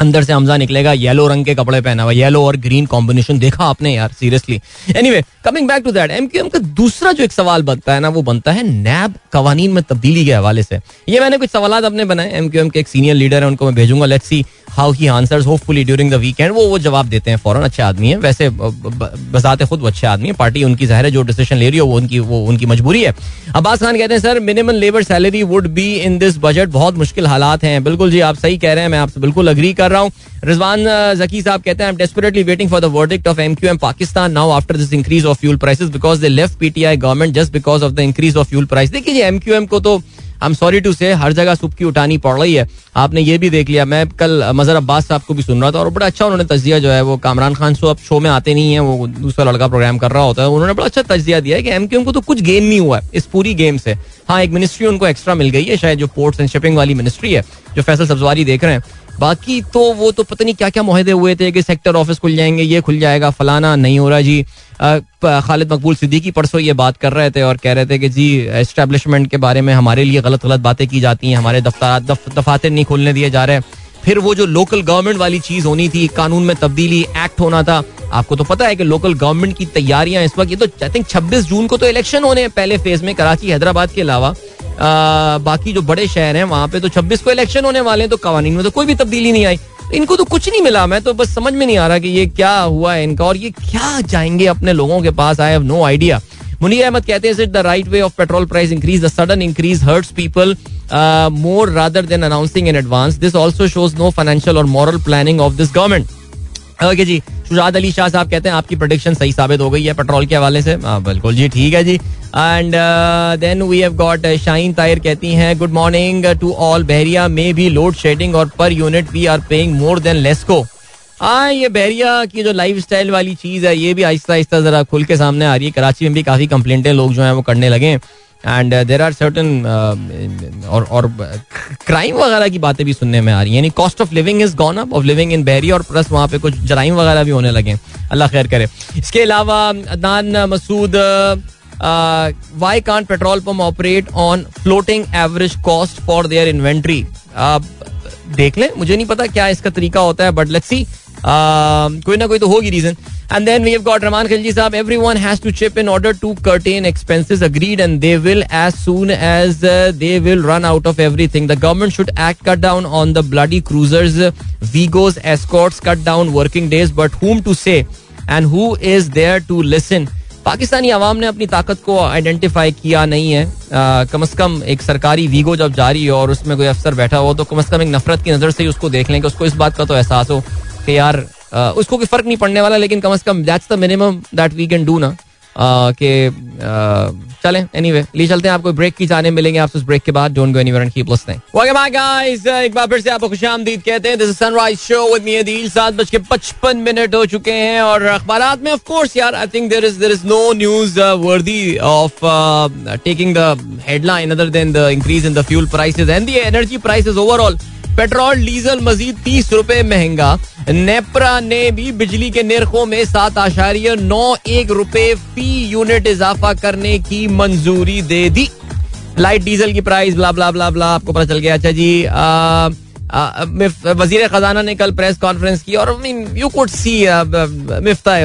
अंदर से हमजा निकलेगा, येलो रंग के कपड़े पहना हुआ, येलो और ग्रीन कॉम्बिनेशन, देखा आपने यार, seriously. Anyway, coming back to that, MQM का दूसरा जो एक सवाल बनता है ना वो बनता है नैब कवानीन में तब्दीली के हवाले से. ये मैंने कुछ सवाल अपने बनाए, एमक्यूएम के एक सीनियर लीडर है, उनको मैं भेजूंगा. Let's see how he answers, hopefully during the weekend वो जवाब देते हैं फौरन. अच्छे आदमी है वैसे, बजाते खुद वो अच्छे आदमी है. पार्टी उनकी जाहिर है, जो डिसीजन ले रही हो वो उनकी मजबूरी है. अब्बास खान कहते हैं sir minimum labour salary would be in this budget, बहुत मुश्किल हालात हैं. बिल्कुल जी, आप सही कह रहे हैं, मैं आपसे बिल्कुल अग्री कर रहा हूँ. रिजवान जकी साहब कहते हैं I am desperately waiting for the verdict of MQM Pakistan now after this increase of fuel prices because they left PTI government just because of the increase of fuel price. देखिए, एमक्यूएम को तो I am sorry to से हर जगह सुबकी उठानी पड़ रही है. आपने ये भी देख लिया, मैं कल मजहर अब्बास साहब को भी सुन रहा था और बड़ा अच्छा उन्होंने तजिया जो है वो कामरान खान अब शो में आते नहीं है, वो दूसरा लड़का प्रोग्राम कर रहा होता है, उन्होंने बड़ा अच्छा तजिया दिया है कि एमक्यूएम को तो कुछ गेन नहीं हुआ है इस पूरी गेम से. हाँ, एक मिनिस्ट्री उनको एक्स्ट्रा मिल गई है, शायद जो पोर्ट्स एंड शिपिंग वाली मिनिस्ट्री है जो फैसल सब्जवारी देख रहे हैं. बाकी तो वो तो पता नहीं क्या क्या मुहैदे हुए थे कि सेक्टर ऑफिस खुल जाएंगे, ये खुल जाएगा, फलाना नहीं हो रहा जी. खालिद मकबूल सिद्दीकी परसों ये बात कर रहे थे और कह रहे थे कि जी एस्टेब्लिशमेंट के बारे में हमारे लिए गलत गलत बातें की जाती हैं, हमारे दफातर नहीं खोलने दिए जा रहे हैं. फिर वो जो लोकल गवर्नमेंट वाली चीज़ होनी थी, कानून में तब्दीली एक्ट होना था, आपको तो पता है कि लोकल गवर्नमेंट की तैयारियां इस वक्त, ये तो आई थिंक 26 जून को तो इलेक्शन होने हैं पहले फेज में, कराची हैदराबाद के अलावा बाकी जो बड़े शहर हैं वहाँ पे तो 26 को इलेक्शन होने वाले हैं, तो कवानीन में तो कोई भी तब्दीली नहीं आई, इनको तो कुछ नहीं मिला. मैं तो बस समझ में नहीं आ रहा कि ये क्या हुआ है इनका और ये क्या जाएंगे अपने लोगों के पास. I have no idea. Munir Ahmad कहते हैं is it the right way of petrol price increase, the sudden increase hurts people more rather than announcing in advance, this also shows no financial और moral planning of this government. Okay जी, शुजात अली शाह साहब कहते हैं आपकी prediction सही साबित हो गई है पेट्रोल के हवाले से. बिल्कुल जी, ठीक है जी. And then we have got Shaheen तायर कहती हैं good morning to all, Bahria में भी लोड शेडिंग और पर unit we are paying more than LESCO. हाँ, ये बहरिया की जो लाइफस्टाइल वाली चीज़ है ये भी आहिस्ता आहिस्ता ज़रा खुल के सामने आ रही है. कराची में भी काफ़ी कंप्लेंटें लोग जो हैं वो करने लगे हैं एंड देर आर सर्टन और क्राइम वगैरह की बातें भी सुनने में आ रही हैं, यानी cost of living is gone up of living in Bahria और प्लस वहाँ पे कुछ जराइम वगैरह भी होने लगे, अल्लाह खैर करे. इसके अलावा Adnan Masood why can't petrol pump operate on floating average cost for their inventory. देख लें, मुझे नहीं पता क्या इसका तरीका होता है बट लेट्स सी, कोई ना कोई तो होगी reason. And then we have got Rahman Khilji Saab. Everyone has to chip in order to curtain expenses. Agreed, and they will as soon as they will run out of everything. The government should act, cut down on the bloody cruisers, Vigos, escorts, cut down working days. But whom to say, and who is there to listen? Pakistani आवाम ने अपनी ताकत को identify किया नहीं है. कम से कम एक सरकारी वीगो जब जारी हो और उसमें कोई अफसर बैठा हो तो कम से कम एक नफरत की नज़र से ही उसको देख लें कि उसको इस बात का तो एहसास हो कि यार उसको कोई फर्क नहीं पड़ने वाला, लेकिन कम से कम that's the minimum that we can do ना. के चलें एनीवे, ले चलते हैं, आपको ब्रेक की जाने मिलेंगे आपसे उस ब्रेक के बाद. Don't go anywhere and keep listening. Okay my guys, एक बार फिर से आपको खुशामदीद कहते हैं. This is sunrise show with me Adeel. 7:55 हो चुके हैं और अखबारात में ऑफ कोर्स यार I think there is no news वर्दी of taking the headline other than the increase in the fuel prices and the energy prices overall. Petrol diesel मजीद 30 रुपए महंगा. नेप्रा ने भी बिजली के निर्खों में 7.91 रुपए फी यूनिट इजाफा करने की मंजूरी दे दी. लाइट डीजल की price blah blah blah blah आपको पता चल गया. अच्छा जी, वजीर खजाना ने कल प्रेस कॉन्फ्रेंस की और you could see Miftah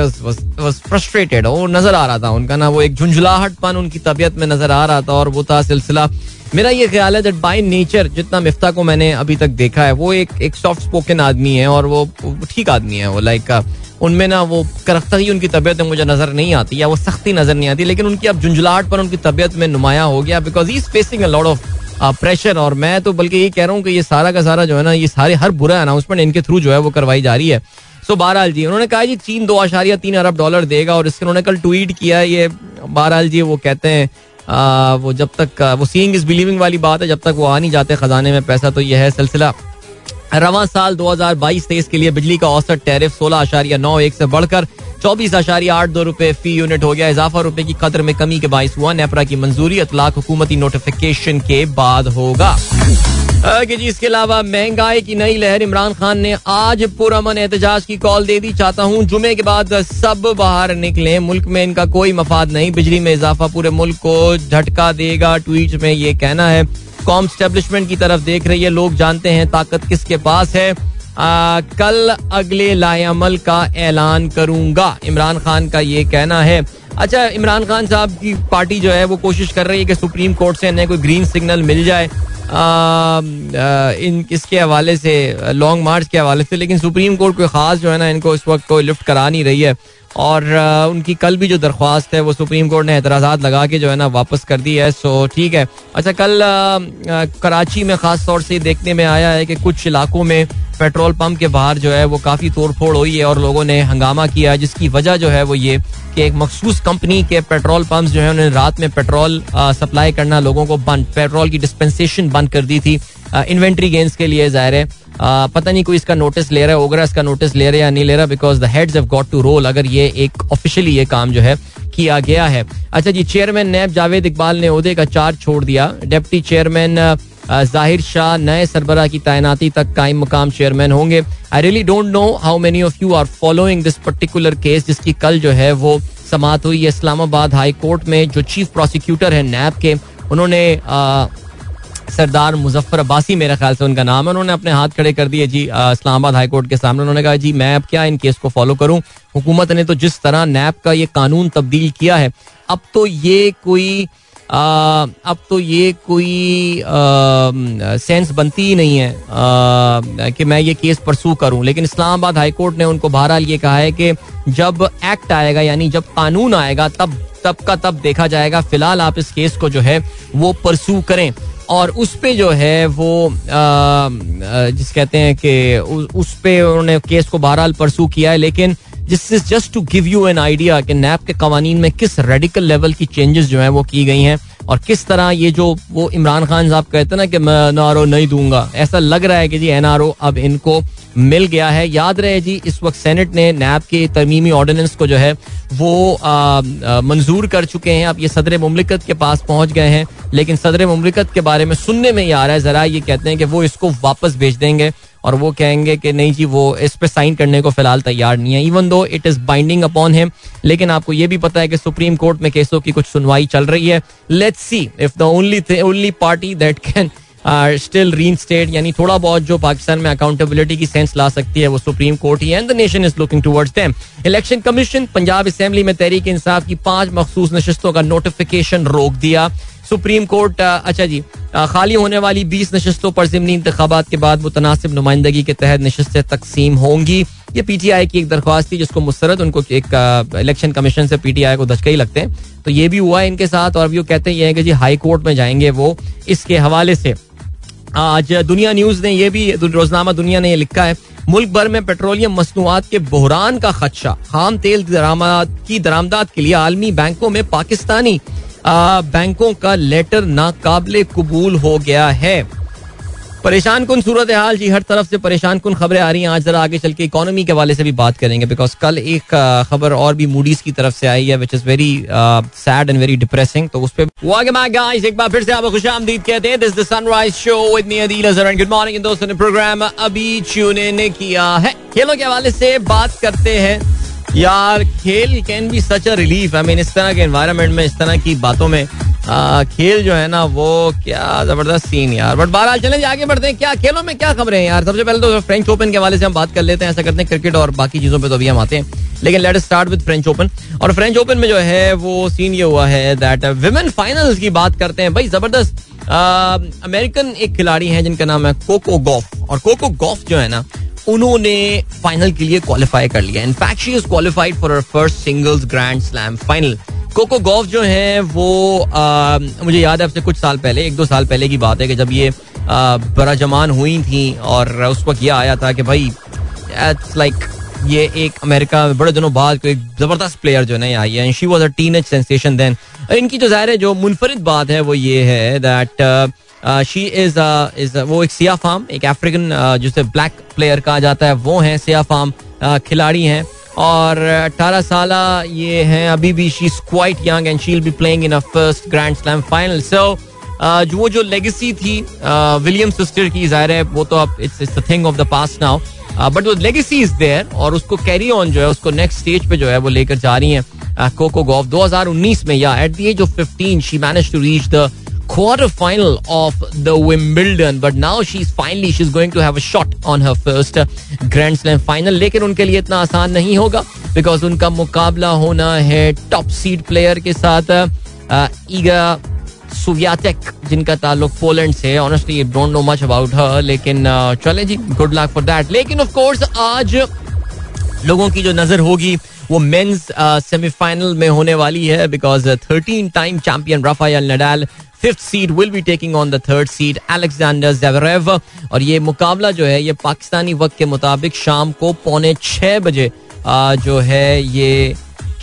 was frustrated. वो नजर आ रहा था उनका ना, वो एक झुंझुलाहटपन उनकी तबीयत में नजर आ रहा था और वो था सिलसिला. मेरा ये ख्याल है दैट बाय नेचर जितना मिफ्ता को मैंने अभी तक देखा है वो एक सॉफ्ट स्पोकन आदमी है और वो ठीक आदमी है. वो लाइक उनमें ना वो करख्तगी उनकी तबीयत में मुझे नजर नहीं आती या वो सख्ती नजर नहीं आती, लेकिन उनकी अब झुंझुलाहट पर उनकी तबीयत में नुमाया हो गया because he is facing a lot of pressure. और मैं तो बल्कि ये कह रहा हूँ कि ये सारा का सारा जो है ना, ये सारे हर बुरा अनाउंसमेंट इनके थ्रू जो है वो करवाई जा रही है. सो बहरहाल जी, उन्होंने कहा जी चीन 2.3 अरब डॉलर देगा और इसके उन्होंने कल ट्वीट किया. ये बहरहाल जी वो कहते हैं वो जब तक वो सीइंग इज बिलीविंग वाली बात है, जब तक वो आ नहीं जाते खजाने में पैसा तो यह है सिलसिला. रवां साल 2022-23 के लिए बिजली का औसत टैरिफ 16.91 से बढ़कर 24.82 रुपए फी यूनिट हो गया. इजाफा रुपए की कदर में कमी के बायस हुआ. नेपरा की मंजूरी इतलाक हुकूमती नोटिफिकेशन के बाद होगा. जी, इसके अलावा महंगाई की नई लहर. इमरान खान ने आज पुरअमन एहतजाज की कॉल दे दी. चाहता हूँ जुमे के बाद सब बाहर निकलें, मुल्क में इनका कोई मफाद नहीं. बिजली में इजाफा पूरे मुल्क को झटका देगा, ट्वीट में ये कहना है. कॉम स्टैब्लिशमेंट की तरफ देख रही है, लोग जानते हैं ताकत किसके पास है. कल अगले लायमल का ऐलान करूंगा, इमरान खान का ये कहना है. अच्छा, इमरान खान साहब की पार्टी जो है वो कोशिश कर रही है कि सुप्रीम कोर्ट से इन्हें कोई ग्रीन सिग्नल मिल जाए इन इसके हवाले से, लॉन्ग मार्च के हवाले से, लेकिन सुप्रीम कोर्ट कोई ख़ास जो है ना इनको इस वक्त कोई लिफ्ट करा नहीं रही है. और उनकी कल भी जो दरख्वास्त है वो सुप्रीम कोर्ट ने एतराज़ात लगा के जो है ना वापस कर दी है. सो ठीक है. अच्छा, कल कराची में ख़ास तौर से देखने में आया है कि कुछ इलाकों में पेट्रोल पंप के बाहर जो है वो काफ़ी तोड़ फोड़ हुई है और लोगों ने हंगामा किया, जिसकी वजह जो है वो ये कि एक मखसूस कंपनी के पेट्रोल पंप्स जो है उन्होंने रात में पेट्रोल सप्लाई करना लोगों को बंद, पेट्रोल की डिस्पेंसेशन बंद कर दी थी इन्वेंट्री गेंस के लिए. ज़ाहिर है पता नहीं कोई इसका नोटिस ले रहा है, ओगरा इसका नोटिस ले रहा है या नहीं ले रहा, because the heads have got to roll अगर ये एक ऑफिशियली ये काम जो है किया गया है. अच्छा जी, चेयरमैन नैब जावेद इकबाल ने ओहदे का चार्ज छोड़ दिया. डिप्टी चेयरमैन जाहिर शाह नए सरबरा की तैनाती तक कायम मुकाम चेयरमैन होंगे. I really don't know how many of you are following this particular case, जिसकी कल जो है वो समात हुई है इस्लामाबाद हाई कोर्ट में. जो चीफ प्रोसिक्यूटर है नैब के, उन्होंने सरदार मुजफ्फर अब्बासी, मेरे ख्याल से उनका नाम है, उन्होंने अपने हाथ खड़े कर दिए जी इस्लामाबाद हाई कोर्ट के सामने. उन्होंने कहा जी मैं अब क्या इन केस को फॉलो करूं, हुकूमत ने तो जिस तरह नैब का ये कानून तब्दील किया है, अब तो ये कोई सेंस बनती ही नहीं है कि मैं ये केस परसू करूं. लेकिन इस्लामाबाद हाई कोर्ट ने उनको बहरहाल ये कहा है कि जब एक्ट आएगा, यानी जब कानून आएगा, तब का तब देखा जाएगा. फिलहाल आप इस केस को जो है वो परसू करें और उस पे जो है वो जिस कहते हैं कि उस पे उन्होंने केस को बहरहाल परसू किया है. लेकिन this is just to give you an idea कि नैब के कवानीन में किस रेडिकल लेवल की चेंजेस जो हैं वो की गई हैं और किस तरह ये जो वो इमरान खान साहब कहते हैं ना कि मैं NRO नहीं दूंगा, ऐसा लग रहा है कि जी NRO अब इनको मिल गया है. याद रहे जी इस वक्त सेनेट ने नैब के तरमीमी ऑर्डिनेंस को जो है वो मंजूर कर चुके हैं. अब ये सदर मुमलिकत के पास पहुंच गए हैं, लेकिन सदर मुमलिकत के बारे में सुनने में ही आ रहा है ज़रा ये कहते हैं कि वो इसको वापस भेज देंगे और वो कहेंगे कि नहीं जी वो इस पे साइन करने को फिलहाल तैयार नहीं है, even though it is binding upon him. लेकिन आपको ये भी पता है कि सुप्रीम कोर्ट में केसों की कुछ सुनवाई चल रही है. Let's see if the only party that can still reinstate, यानी थोड़ा बहुत जो पाकिस्तान में अकाउंटेबिलिटी की सेंस ला सकती है वो सुप्रीम कोर्ट ही है and the nation is looking towards them. Election commission Punjab assembly में तहरीक इंसाफ की 5 मखसूस नशस्तों का नोटिफिकेशन रोक दिया. सुप्रीम कोर्ट अच्छा जी खाली होने वाली 20 नशस्तों पर ज़िमनी इंतखाबात के बाद मुतनासिब नुमाइंदगी के तहत नशस्तें तकसीम होंगी. ये PTI की एक दरख्वास्त थी जिसको मुस्तरद, उनको एक इलेक्शन कमीशन से PTI को धचके ही लगते हैं, तो ये भी हुआ है इनके साथ. और व्यू कहते हैं कि जी हाई कोर्ट में जाएंगे वो इसके हवाले से. आज दुनिया न्यूज़ ने ये भी, रोजनामा दुनिया ने ये लिखा है, मुल्क भर में पेट्रोलियम मसनूआत के बहरान का खदशा, खाम तेल की दरामदात के लिए आलमी बैंकों में पाकिस्तानी बैंकों का लेटर नाकाबिले कबूल हो गया है. परेशान कुन सूरत हाल जी, हर तरफ से परेशान कुन खबरें आ रही हैं. आज जरा आगे चल के इकोनॉमी के वाले से भी बात करेंगे, बिकॉज कल एक खबर और भी मूडीज की तरफ से आई है which is very sad and very depressing, तो उस पे एक बार फिर से आपको खुशामदीद कहते हैं. This is the sunrise show with me Adeel Azhar and good morning. इन दोस्तों ने प्रोग्राम अभी ट्यून इन किया है. खेलों के हवाले से बात करते हैं. यार खेल can be such a relief. I mean इस तरह के एनवायरनमेंट में, इस तरह की बातों में खेल जो है ना वो क्या जबरदस्त सीन यार. बट बहरहाल चलें जी आगे बढ़ते हैं, क्या खेलों में क्या खबरें हैं यार. सबसे पहले तो फ्रेंच ओपन के हवाले से हम बात कर लेते हैं. ऐसा करते हैं, क्रिकेट और बाकी चीज़ों पे तो अभी हम आते हैं, लेकिन let us start with French open. और फ्रेंच ओपन में जो है वो सीन ये हुआ है दैट विमेन फाइनल्स की बात करते हैं. भाई जबरदस्त अमेरिकन एक खिलाड़ी हैं जिनका नाम है कोको गॉफ, और कोको गॉफ जो है ना उन्होंने फाइनल के लिए क्वालिफाई कर लिया. In fact she is qualified for her first singles grand slam final. Coco Gauff जो है वो मुझे याद है अब से कुछ साल पहले, 1-2 साल पहले की बात है कि जब ये बराजमान हुई थी और उस वक्त यह आया था कि भाई इट्स लाइक ये एक अमेरिका में बड़े दिनों बाद कोई जबरदस्त प्लेयर जो नहीं आई है. And she was a teenage sensation then. इनकी जो ज़ाहिर है जो मुनफरिद बात है वो ये है दैट शी इज वो एक सिया फाम, एक अफ्रीकन जिसे ब्लैक प्लेयर कहा जाता है वो हैं, सिया फाम खिलाड़ी हैं और 18 साला ये हैं अभी भी. She is quite young and she will be playing in a first grand slam final. So वो जो लेगेसी थी विलियम्स सिस्टर की, ज़ाहिर है वो तो अब it's the thing of the past now, but वो लेगेसी इज देयर और उसको कैरी ऑन जो है उसको नेक्स्ट स्टेज पे जो है वो लेकर जा रही हैं कोको गॉफ. 2019 में या at the age of 15 she manage to reach the quarter final of the Wimbledon, but now she's going to have a shot on her first Grand Slam final. लेकिन उनके लिए इतना आसान नहीं होगा because उनका मुकाबला होना है top seed player के साथ ईगा सुवियाटेक, जिनका ताल्लुक पोलैंड से. Honestly, I don't know much about her, लेकिन चलें जी, good luck for that. लेकिन of course आज लोगों की जो नजर होगी वो मेंस सेमीफाइनल में होने वाली है because 13 time champion Rafael Nadal fifth seed will be taking on the third seed Alexander Zverev. और ये मुकाबला जो है ये पाकिस्तानी वक्त के मुताबिक शाम को 5:45 बजे जो है ये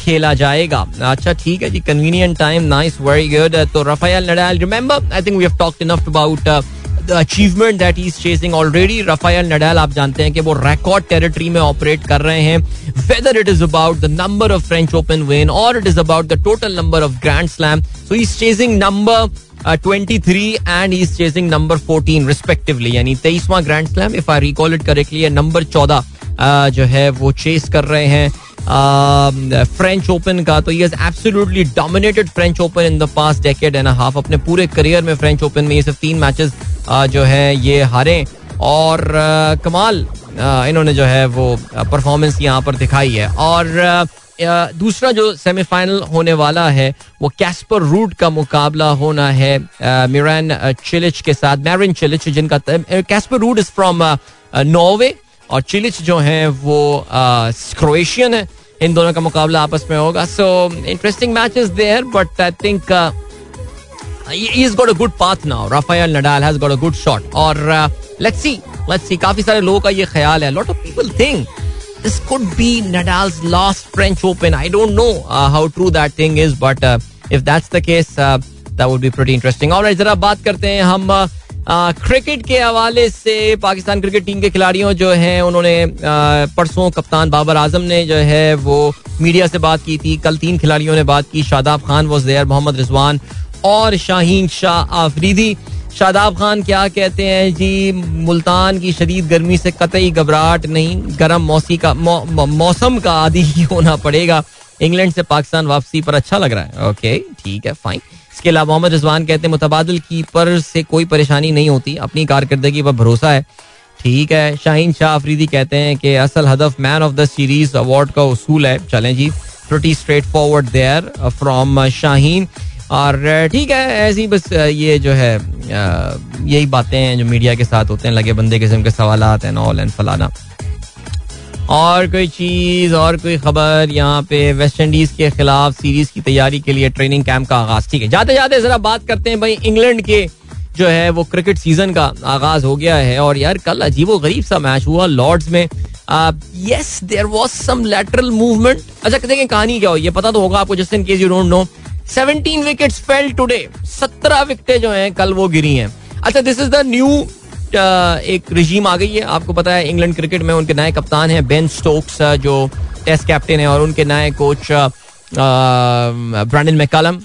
खेला जाएगा. अच्छा ठीक है जी, convenient time, nice, very good. तो Rafael Nadal, remember I think we have talked enough about the achievement that he is chasing already. Rafael Nadal आप जानते हैं कि वो रिकॉर्ड टेरिटरी में ऑपरेट कर रहे हैं, whether it is about the number of French open win और it is about the total number of grand slam. So he is chasing number 23 and he's chasing number 14 respectively. यानी 23वां grand slam if I recall it correctly, number 14 जो है वो chess कर रहे हैं French open का. तो he has absolutely dominated French Open in the past decade and a half. अपने पूरे करियर में फ्रेंच ओपन में ये सिर्फ 3 मैचेस जो है ये हारे और कमाल इन्होंने जो है वो परफॉर्मेंस यहाँ पर दिखाई है. और दूसरा जो सेमीफाइनल होने वाला है वो कैस्पर रूट का मुकाबला होना है मिरान चिलिच के साथ, मैरिन चिलिच, जिनका Casper Ruud is from Norway और चिलिच जो हैं वो क्रोएशियन है. इन दोनों का मुकाबला आपस में होगा. So interesting match is there but I think he has got a good path now. Rafael Nadal has got a good shot. और let's see काफी सारे लोगों का ये ख्याल है, lot of people think this could be Nadal's last French Open. I don't know how true that thing is, but if that's the case, that would be pretty interesting. Alright, जरा बात करते हैं हम क्रिकेट के हवाले से. Pakistan cricket team के खिलाड़ियों जो हैं उन्होंने परसों कप्तान बाबर आजम ने जो है वो मीडिया से बात की थी. कल 3 खिलाड़ियों ने बात की. शादाब खान वॉज देयर, मोहम्मद रिजवान और शाहीन शाह आफरीदी. शादाब खान क्या कहते हैं जी, मुल्तान की शदीद गर्मी से कतई घबराहट नहीं, गर्म मौसम का आदी ही होना पड़ेगा. इंग्लैंड से पाकिस्तान वापसी पर अच्छा लग रहा है. ओके ठीक है, फाइन. इसके अलावा मोहम्मद रिजवान कहते हैं मुतबादिल कीपर से कोई परेशानी नहीं होती, अपनी कारकर्दगी पर भरोसा है. ठीक है. शाहीन शाह आफरीदी कहते हैं कि असल हदफ man of the series award का उसूल है. चलें जी, pretty straight forward there from Shaheen. और ठीक है, ऐसी बस ये जो है यही बातें हैं जो मीडिया के साथ होते हैं, लगे बंदे किस्म के सवाल आते हैं ऑल एंड फलाना. और कोई चीज़ और कोई खबर यहाँ पे, वेस्ट इंडीज़ के खिलाफ सीरीज़ की तैयारी के लिए ट्रेनिंग कैंप का आगाज़. ठीक है, जाते जाते ज़रा बात करते हैं भाई इंग्लैंड के जो है वो क्रिकेट सीज़न का आगाज़ हो गया है. और यार कल अजीबोगरीब सा मैच हुआ लॉर्ड्स में. Yes there was some lateral movement. अच्छा देखें कहानी क्या हो, ये पता तो होगा आपको just in case you don't know. 17 wickets fell today, 17 विकेटें जो हैं कल वो गिरी हैं. अच्छा दिस इज द न्यू एक रिजीम आ गई है. आपको पता है इंग्लैंड क्रिकेट में उनके नए कप्तान हैं बेन स्टोक्स जो टेस्ट कैप्टन है और उनके नए coach Brendon McCullum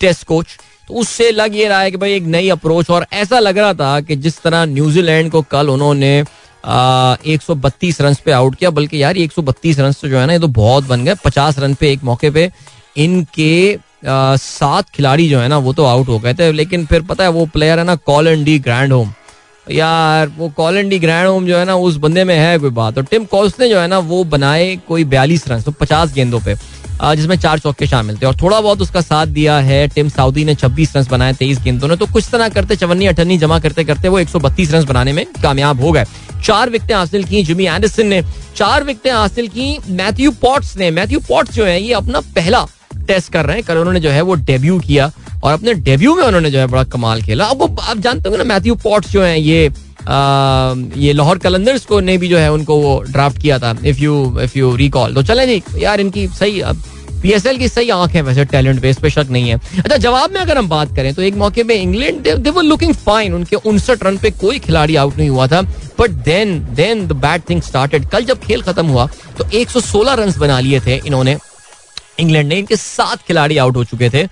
test coach. तो उससे लग ये रहा है कि भाई एक नई अप्रोच. और ऐसा लग रहा था कि जिस तरह न्यूजीलैंड को कल उन्होंने 132 रन पे आउट किया, बल्कि यार 132 रन तो जो है ना ये तो बहुत बन गए. 50 रन पे एक मौके पे इनके 7 खिलाड़ी जो है ना वो तो आउट हो गए थे. लेकिन फिर पता है वो प्लेयर है ना कॉलिन डी ग्रैंडहोम, यार वो कॉलिन डी ग्रैंडहोम जो है ना उस बंदे में है कोई बात. और टिम कॉल्स ने जो है ना वो बनाए कोई 42 रन तो 50 गेंदों पे, जिसमें 4 चौके शामिल थे. और थोड़ा बहुत उसका साथ दिया है टिम साउदी ने, 26 रन बनाए 23 गेंदों ने. तो कुछ तरह करते 54-58 जमा करते करते वो 132 रन बनाने में कामयाब हो गए. 4 विकेटें हासिल की जिमी एंडरसन ने, 4 विकेटें हासिल की मैथ्यू पॉट्स ने. मैथ्यू पॉट्स जो है ये अपना पहला टेस्ट कर रहे हैं. कल उन्होंने जो है वो डेब्यू किया और अपने डेब्यू में उन्होंने जो है बड़ा कमाल खेला. अब वो आप जानते होंगे ना मैथ्यू पॉट्स जो हैं ये लाहौर कलंदर्स को ने भी जो है उनको वो ड्राफ्ट किया था इफ यू रिकॉल. तो चलें जी, यार इनकी सही पीएसएल की सही आंख है वैसे टैलेंट पे, इस पे शक नहीं है. अच्छा जवाब में अगर हम बात करें तो एक मौके पे England they were looking fine, उनके 59 रन पे कोई खिलाड़ी आउट नहीं हुआ था. But then the bad thing started. कल जब खेल खत्म हुआ तो 116 रन बना लिए थे इन्होंने, इंग्लैंड ने. इनके 7 खिलाड़ी आउट हो चुके थे.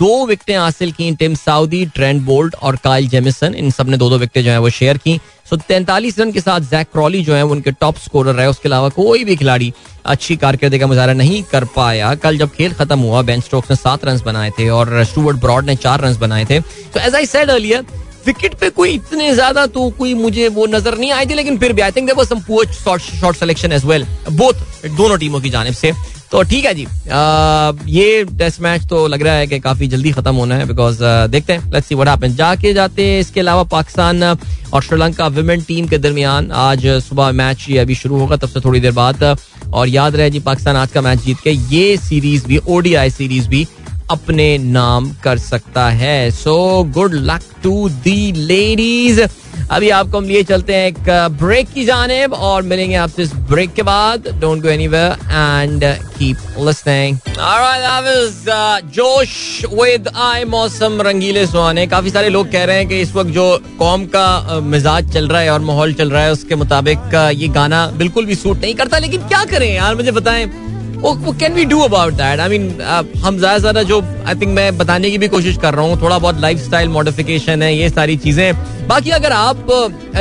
2 विकेटें हासिल की टिम साउदी, ट्रेंट बोल्ट और काइल जेमिसन. इन सब ने 2-2 विकेटें जो है वो शेयर की. सो 43 रन के साथ जैक क्रॉली जो है उनके टॉप स्कोरर रहे. उसके अलावा कोई भी खिलाड़ी अच्छी कारकर्दगी का मुजाहरा नहीं कर पाया. कल जब खेल खत्म हुआ बेन स्टोक्स ने 7 रन बनाए थे और स्टुअर्ट ब्रॉड ने 4 रन बनाए थे. So as I said earlier wicket पे कोई इतने ज्यादा तो कोई मुझे वो नजर नहीं आई थी, लेकिन फिर भी I think there was some poor shot selection as well both दोनों टीमों की जानिब से. तो ठीक है जी, ये टेस्ट मैच तो लग रहा है कि काफी जल्दी खत्म होना है बिकॉज देखते हैं, लेट्स सी व्हाट हैपेंस. जाके जाते हैं इसके अलावा पाकिस्तान और श्रीलंका विमेन टीम के दरमियान आज सुबह मैच ये अभी शुरू होगा तब से थोड़ी देर बाद. और याद रहे जी पाकिस्तान आज का मैच जीत के ये सीरीज भी, ओडीआई सीरीज भी अपने नाम कर सकता है. So good luck to the ladies. अभी आपको हम लिए चलते हैं एक ब्रेक की जानेब और मिलेंगे आपसे इस ब्रेक के बाद. Don't go anywhere and keep listening. Alright, that was जोश विद आई मौसम रंगीले सुहाने. काफी सारे लोग कह रहे हैं कि इस वक्त जो कौम का मिजाज चल रहा है और माहौल चल रहा है उसके मुताबिक ये गाना बिल्कुल भी सूट नहीं करता. लेकिन क्या करें यार, मुझे बताएं what can we do about that? I mean, हम ज़्यादा से ज़्यादा जो आई थिंक मैं बताने की भी कोशिश कर रहा हूँ, थोड़ा बहुत लाइफ स्टाइल मॉडिफिकेशन है, ये सारी चीज़ें. बाकी अगर आप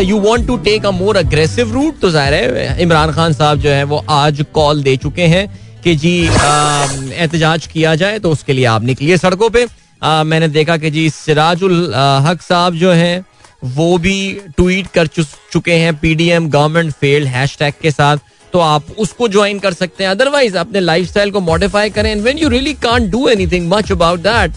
you want to take a more aggressive route तो ज़ाहिर है इमरान खान साहब जो है वो आज कॉल दे चुके हैं कि जी एहतजाज किया जाए, तो उसके लिए आप निकलिए सड़कों पे. मैंने देखा कि जी सिराजुल हक साहब जो हैं वो भी ट्वीट कर चुके हैं PDM गवर्नमेंट फेल्ड हैशटैग के साथ, तो आप उसको ज्वाइन कर सकते हैं. अदरवाइज अपने लाइफस्टाइल को मॉडिफाई करें. When you really can't do anything much about that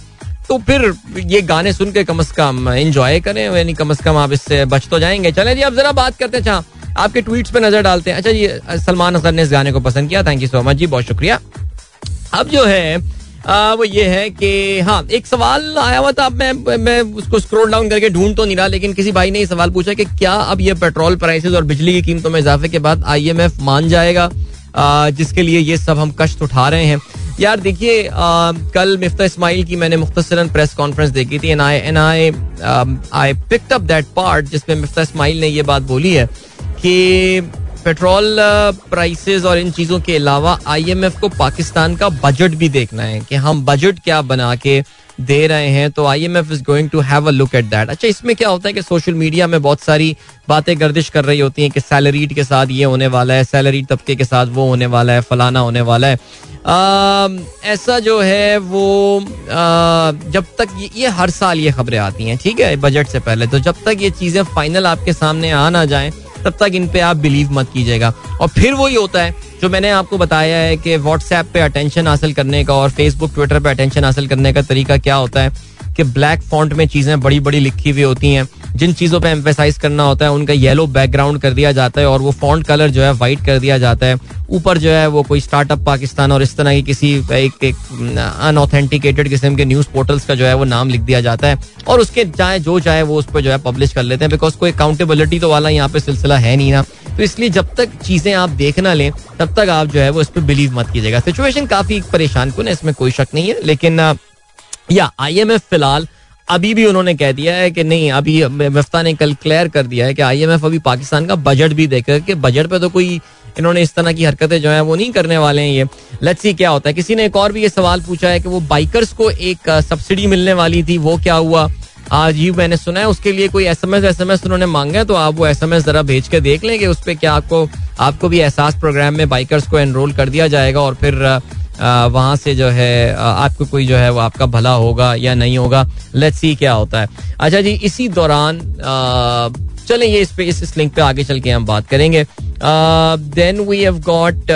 तो फिर ये गाने सुन के कम से कम एंजॉय करें, यानी कम से कम आप इससे बच तो जाएंगे. चलें जी, आप जरा बात करते हैं, अच्छा आपके ट्वीट्स पे नजर डालते हैं. अच्छा जी, सलमान अख्तर ने इस गाने को पसंद किया, थैंक यू सो मच जी, बहुत शुक्रिया. अब जो है वो ये है कि हाँ, एक सवाल आया हुआ था, अब मैं उसको स्क्रॉल डाउन करके ढूंढ तो नहीं रहा, लेकिन किसी भाई ने ये सवाल पूछा कि क्या अब ये पेट्रोल प्राइसेस और बिजली की कीमतों में इजाफे के बाद IMF मान जाएगा जिसके लिए ये सब हम कष्ट उठा रहे हैं. यार देखिए, कल मिफ्ता इस्माइल की मैंने मुख्तसरन प्रेस कॉन्फ्रेंस देखी थी and I picked up that part जिसमें मिफ्ता इस्माइल ने ये बात बोली है कि पेट्रोल प्राइसेस और इन चीज़ों के अलावा IMF को पाकिस्तान का बजट भी देखना है कि हम बजट क्या बना के दे रहे हैं, तो IMF is going to have a look at that. अच्छा, इसमें क्या होता है कि सोशल मीडिया में बहुत सारी बातें गर्दिश कर रही होती हैं कि सैलरीड के साथ ये होने वाला है, सैलरीड तबके के साथ वो होने वाला है, फलाना होने वाला है. ऐसा जो है वो जब तक ये हर साल ये खबरें आती हैं, ठीक है, बजट से पहले, तो जब तक ये चीज़ें फाइनल आपके सामने आ ना जाएँ तब तक इन पे आप बिलीव मत कीजिएगा. और फिर वही होता है जो मैंने आपको बताया है कि व्हाट्सएप पे अटेंशन हासिल करने का और फेसबुक ट्विटर पे अटेंशन हासिल करने का तरीका क्या होता है कि ब्लैक फॉन्ट में चीज़ें बड़ी बड़ी लिखी हुई होती हैं, जिन चीज़ों पे एम्फेसाइज करना होता है उनका येलो बैकग्राउंड कर दिया जाता है और वो फॉन्ट कलर जो है वाइट कर दिया जाता है. ऊपर जो है वो कोई स्टार्टअप पाकिस्तान और इस तरह की किसी एक अनऑथेंटिकेटेड किस्म के न्यूज़ पोर्टल्स का जो है वो नाम लिख दिया जाता है और उसके चाहे वो उस पर जो है पब्लिश कर लेते हैं, बिकॉज कोई अकाउंटेबिलिटी तो वाला यहाँ पे सिलसिला है नहीं ना. तो इसलिए जब तक चीज़ें आप देख ना लें तब तक आप जो है वो इस पर बिलीव मत कीजिएगा. सिचुएशन काफ़ी परेशान कुन है, इसमें कोई शक नहीं है, लेकिन या IMF फिलहाल अभी भी उन्होंने कह दिया है कि नहीं, अभी मिफ्ता ने कल क्लियर कर दिया है कि IMF अभी पाकिस्तान का बजट भी देख के, बजट पे तो कोई इन्होंने इस तरह की हरकतें जो हैं वो नहीं करने वाले हैं. ये लेट्स सी क्या होता है. किसी ने एक और भी ये सवाल पूछा है कि वो बाइकर्स को एक सब्सिडी मिलने वाली थी, वो क्या हुआ? आज ही मैंने सुना है उसके लिए कोई SMS उन्होंने मांगा है, तो आप वो SMS जरा भेज के देख लें कि उस पर क्या आपको भी एहसास प्रोग्राम में बाइकर्स को एनरोल कर दिया जाएगा और फिर वहाँ से जो है आपको कोई जो है वो आपका भला होगा या नहीं होगा. लेट्स सी क्या होता है. अच्छा जी, इसी दौरान चलें ये इस लिंक पे आगे चल के हम बात करेंगे. Then we have got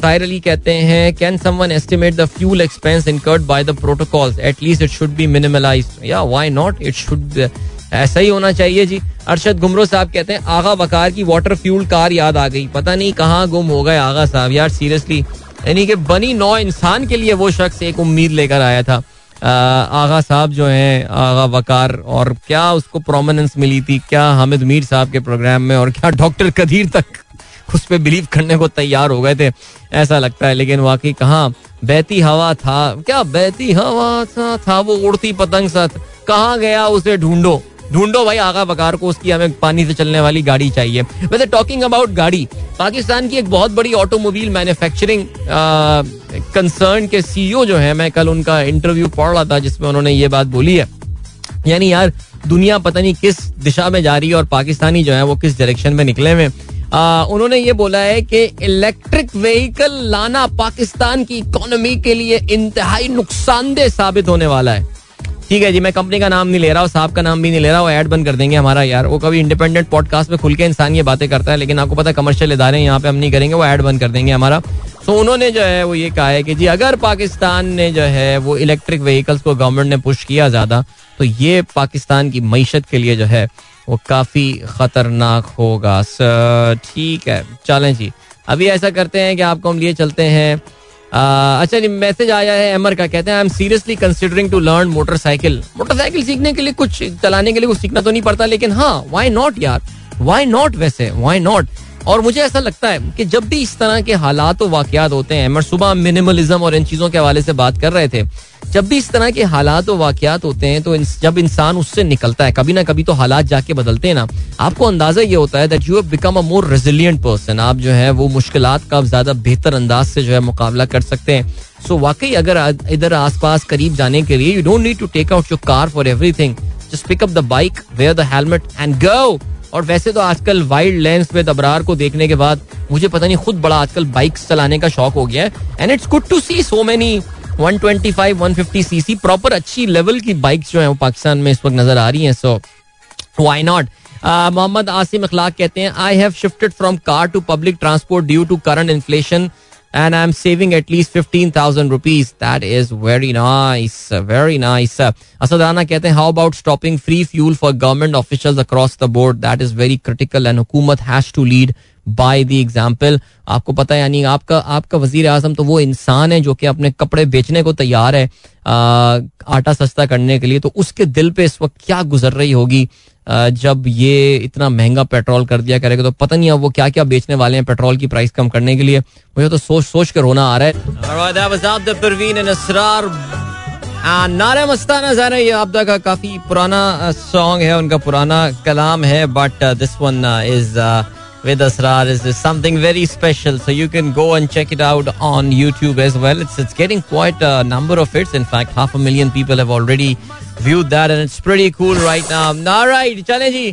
Tahir Ali कहते हैं can someone estimate the fuel expense incurred by the protocols at least it should be मिनिमलाइज्ड. या व्हाई नॉट, इट शुड, ऐसा ही होना चाहिए जी. अरशद घुमरो साहब कहते हैं आगा वकार की वाटर फ्यूल कार याद आ गई, पता नहीं कहाँ गुम हो गए आगा साहब यार, सीरियसली. यानी कि बनी नौ इंसान के लिए वो शख्स एक उम्मीद लेकर आया था, आगा साहब जो हैं, आगा वकार, और क्या उसको प्रोमिनेंस मिली थी, क्या हामिद मीर साहब के प्रोग्राम में, और क्या डॉक्टर कदीर तक उस पर बिलीव करने को तैयार हो गए थे, ऐसा लगता है. लेकिन वाकई कहाँ बहती हवा था, क्या बहती हवा था वो उड़ती पतंग सा, कहाँ गया, उसे ढूंढो भाई आगा वकार को, उसकी हमें पानी से चलने वाली गाड़ी चाहिए. वैसे टॉकिंग अबाउट गाड़ी, पाकिस्तान की एक बहुत बड़ी ऑटोमोबाइल मैन्युफैक्चरिंग कंसर्न के CEO जो है, मैं कल उनका इंटरव्यू पढ़ रहा था जिसमें उन्होंने ये बात बोली है, यानी यार दुनिया पता नहीं किस दिशा में जा रही है और पाकिस्तानी जो है वो किस डायरेक्शन में निकले हुए. उन्होंने ये बोला है कि इलेक्ट्रिक व्हीकल लाना पाकिस्तान की इकोनॉमी के लिए इंतहाई नुकसानदेह साबित होने वाला है. ठीक है जी, मैं कंपनी का नाम नहीं ले रहा हूँ, साहब का नाम भी नहीं ले रहा, वो ऐड बंद कर देंगे हमारा यार. वो कभी इंडिपेंडेंट पॉडकास्ट में खुल के इंसान ये बातें करता है, लेकिन आपको पता है कमर्शियल इदारे यहाँ पे हम नहीं करेंगे, वो ऐड बंद कर देंगे हमारा. सो उन्होंने जो है वो ये कहा है कि जी अगर पाकिस्तान ने जो है वो इलेक्ट्रिक व्हीकल्स को गवर्नमेंट ने पुश किया ज़्यादा तो ये पाकिस्तान की मीशत के लिए जो है वो काफ़ी ख़तरनाक होगा. ठीक है, चलें जी, अभी ऐसा करते हैं कि आपको हम लिए चलते हैं अच्छा जी, मैसेज आया है एमर का, कहते हैं I am seriously considering to learn motorcycle. Motorcycle सीखने के लिए कुछ चलाने के लिए कुछ सीखना तो नहीं पड़ता, लेकिन हाँ व्हाई नॉट यार, व्हाई नॉट, वैसे व्हाई नॉट। और मुझे ऐसा लगता है कि जब भी इस तरह के हालात और वाकयात होते हैं, एमर सुबह मिनिमलिज्म और इन चीज़ों के हवाले से बात कर रहे थे, जब भी इस तरह के हालात और वाकयात होते हैं तो जब इंसान उससे निकलता है, कभी ना कभी तो हालात जाके बदलते हैं ना, आपको अंदाज़ा ये होता है that you have become a more resilient person. आप जो है वो मुश्किलात का ज़्यादा बेहतर अंदाज से जो है मुकाबला कर सकते हैं। सो वाकई अगर इधर आसपास करीब जाने के लिए, you don't need to take out your car for everything, just pick up the bike, wear the helmet and go. और वैसे तो आजकल वाइल्ड लैंड्स में अबरार को देखने के बाद मुझे पता नहीं खुद बड़ा आजकल बाइक चलाने का शौक हो गया है, and it's good to see so many 125, 150 cc proper अच्छी लेवल की बाइक्स जो हैं वो पाकिस्तान में इस वक्त नजर आ रही हैं। So why not. Mohammad Asim Akhlaq कहते हैं I have shifted from car to public transport due to current inflation and I am saving at least 15,000 rupees. That is very nice, very nice. Asad Rana कहते हैं how about stopping free fuel for government officials across the board, that is very critical and हुकूमत has to lead by the example. आपको पता है यानी आपका वजीर आजम तो वो इंसान है जो कि अपने कपड़े बेचने को तैयार है आटा सस्ता करने के लिए, तो उसके दिल पे इस वक्त क्या गुजर रही होगी जब ये इतना महंगा पेट्रोल कर दिया करेगा, तो पता नहीं अब वो क्या क्या बेचने वाले हैं पेट्रोल की प्राइस कम करने के लिए। मुझे तो सोच सोच कर रोना आ रहा है। नारे मस्ताना ज़ाहिर है ये आपदा का काफी पुराना सॉन्ग है, उनका पुराना कलाम है, but this one is with Asrar is something very special, so you can go and check it out on YouTube as well. It's getting quite a number of hits, in fact 500,000 people have already viewed that and it's pretty cool right now. All right, chale ji,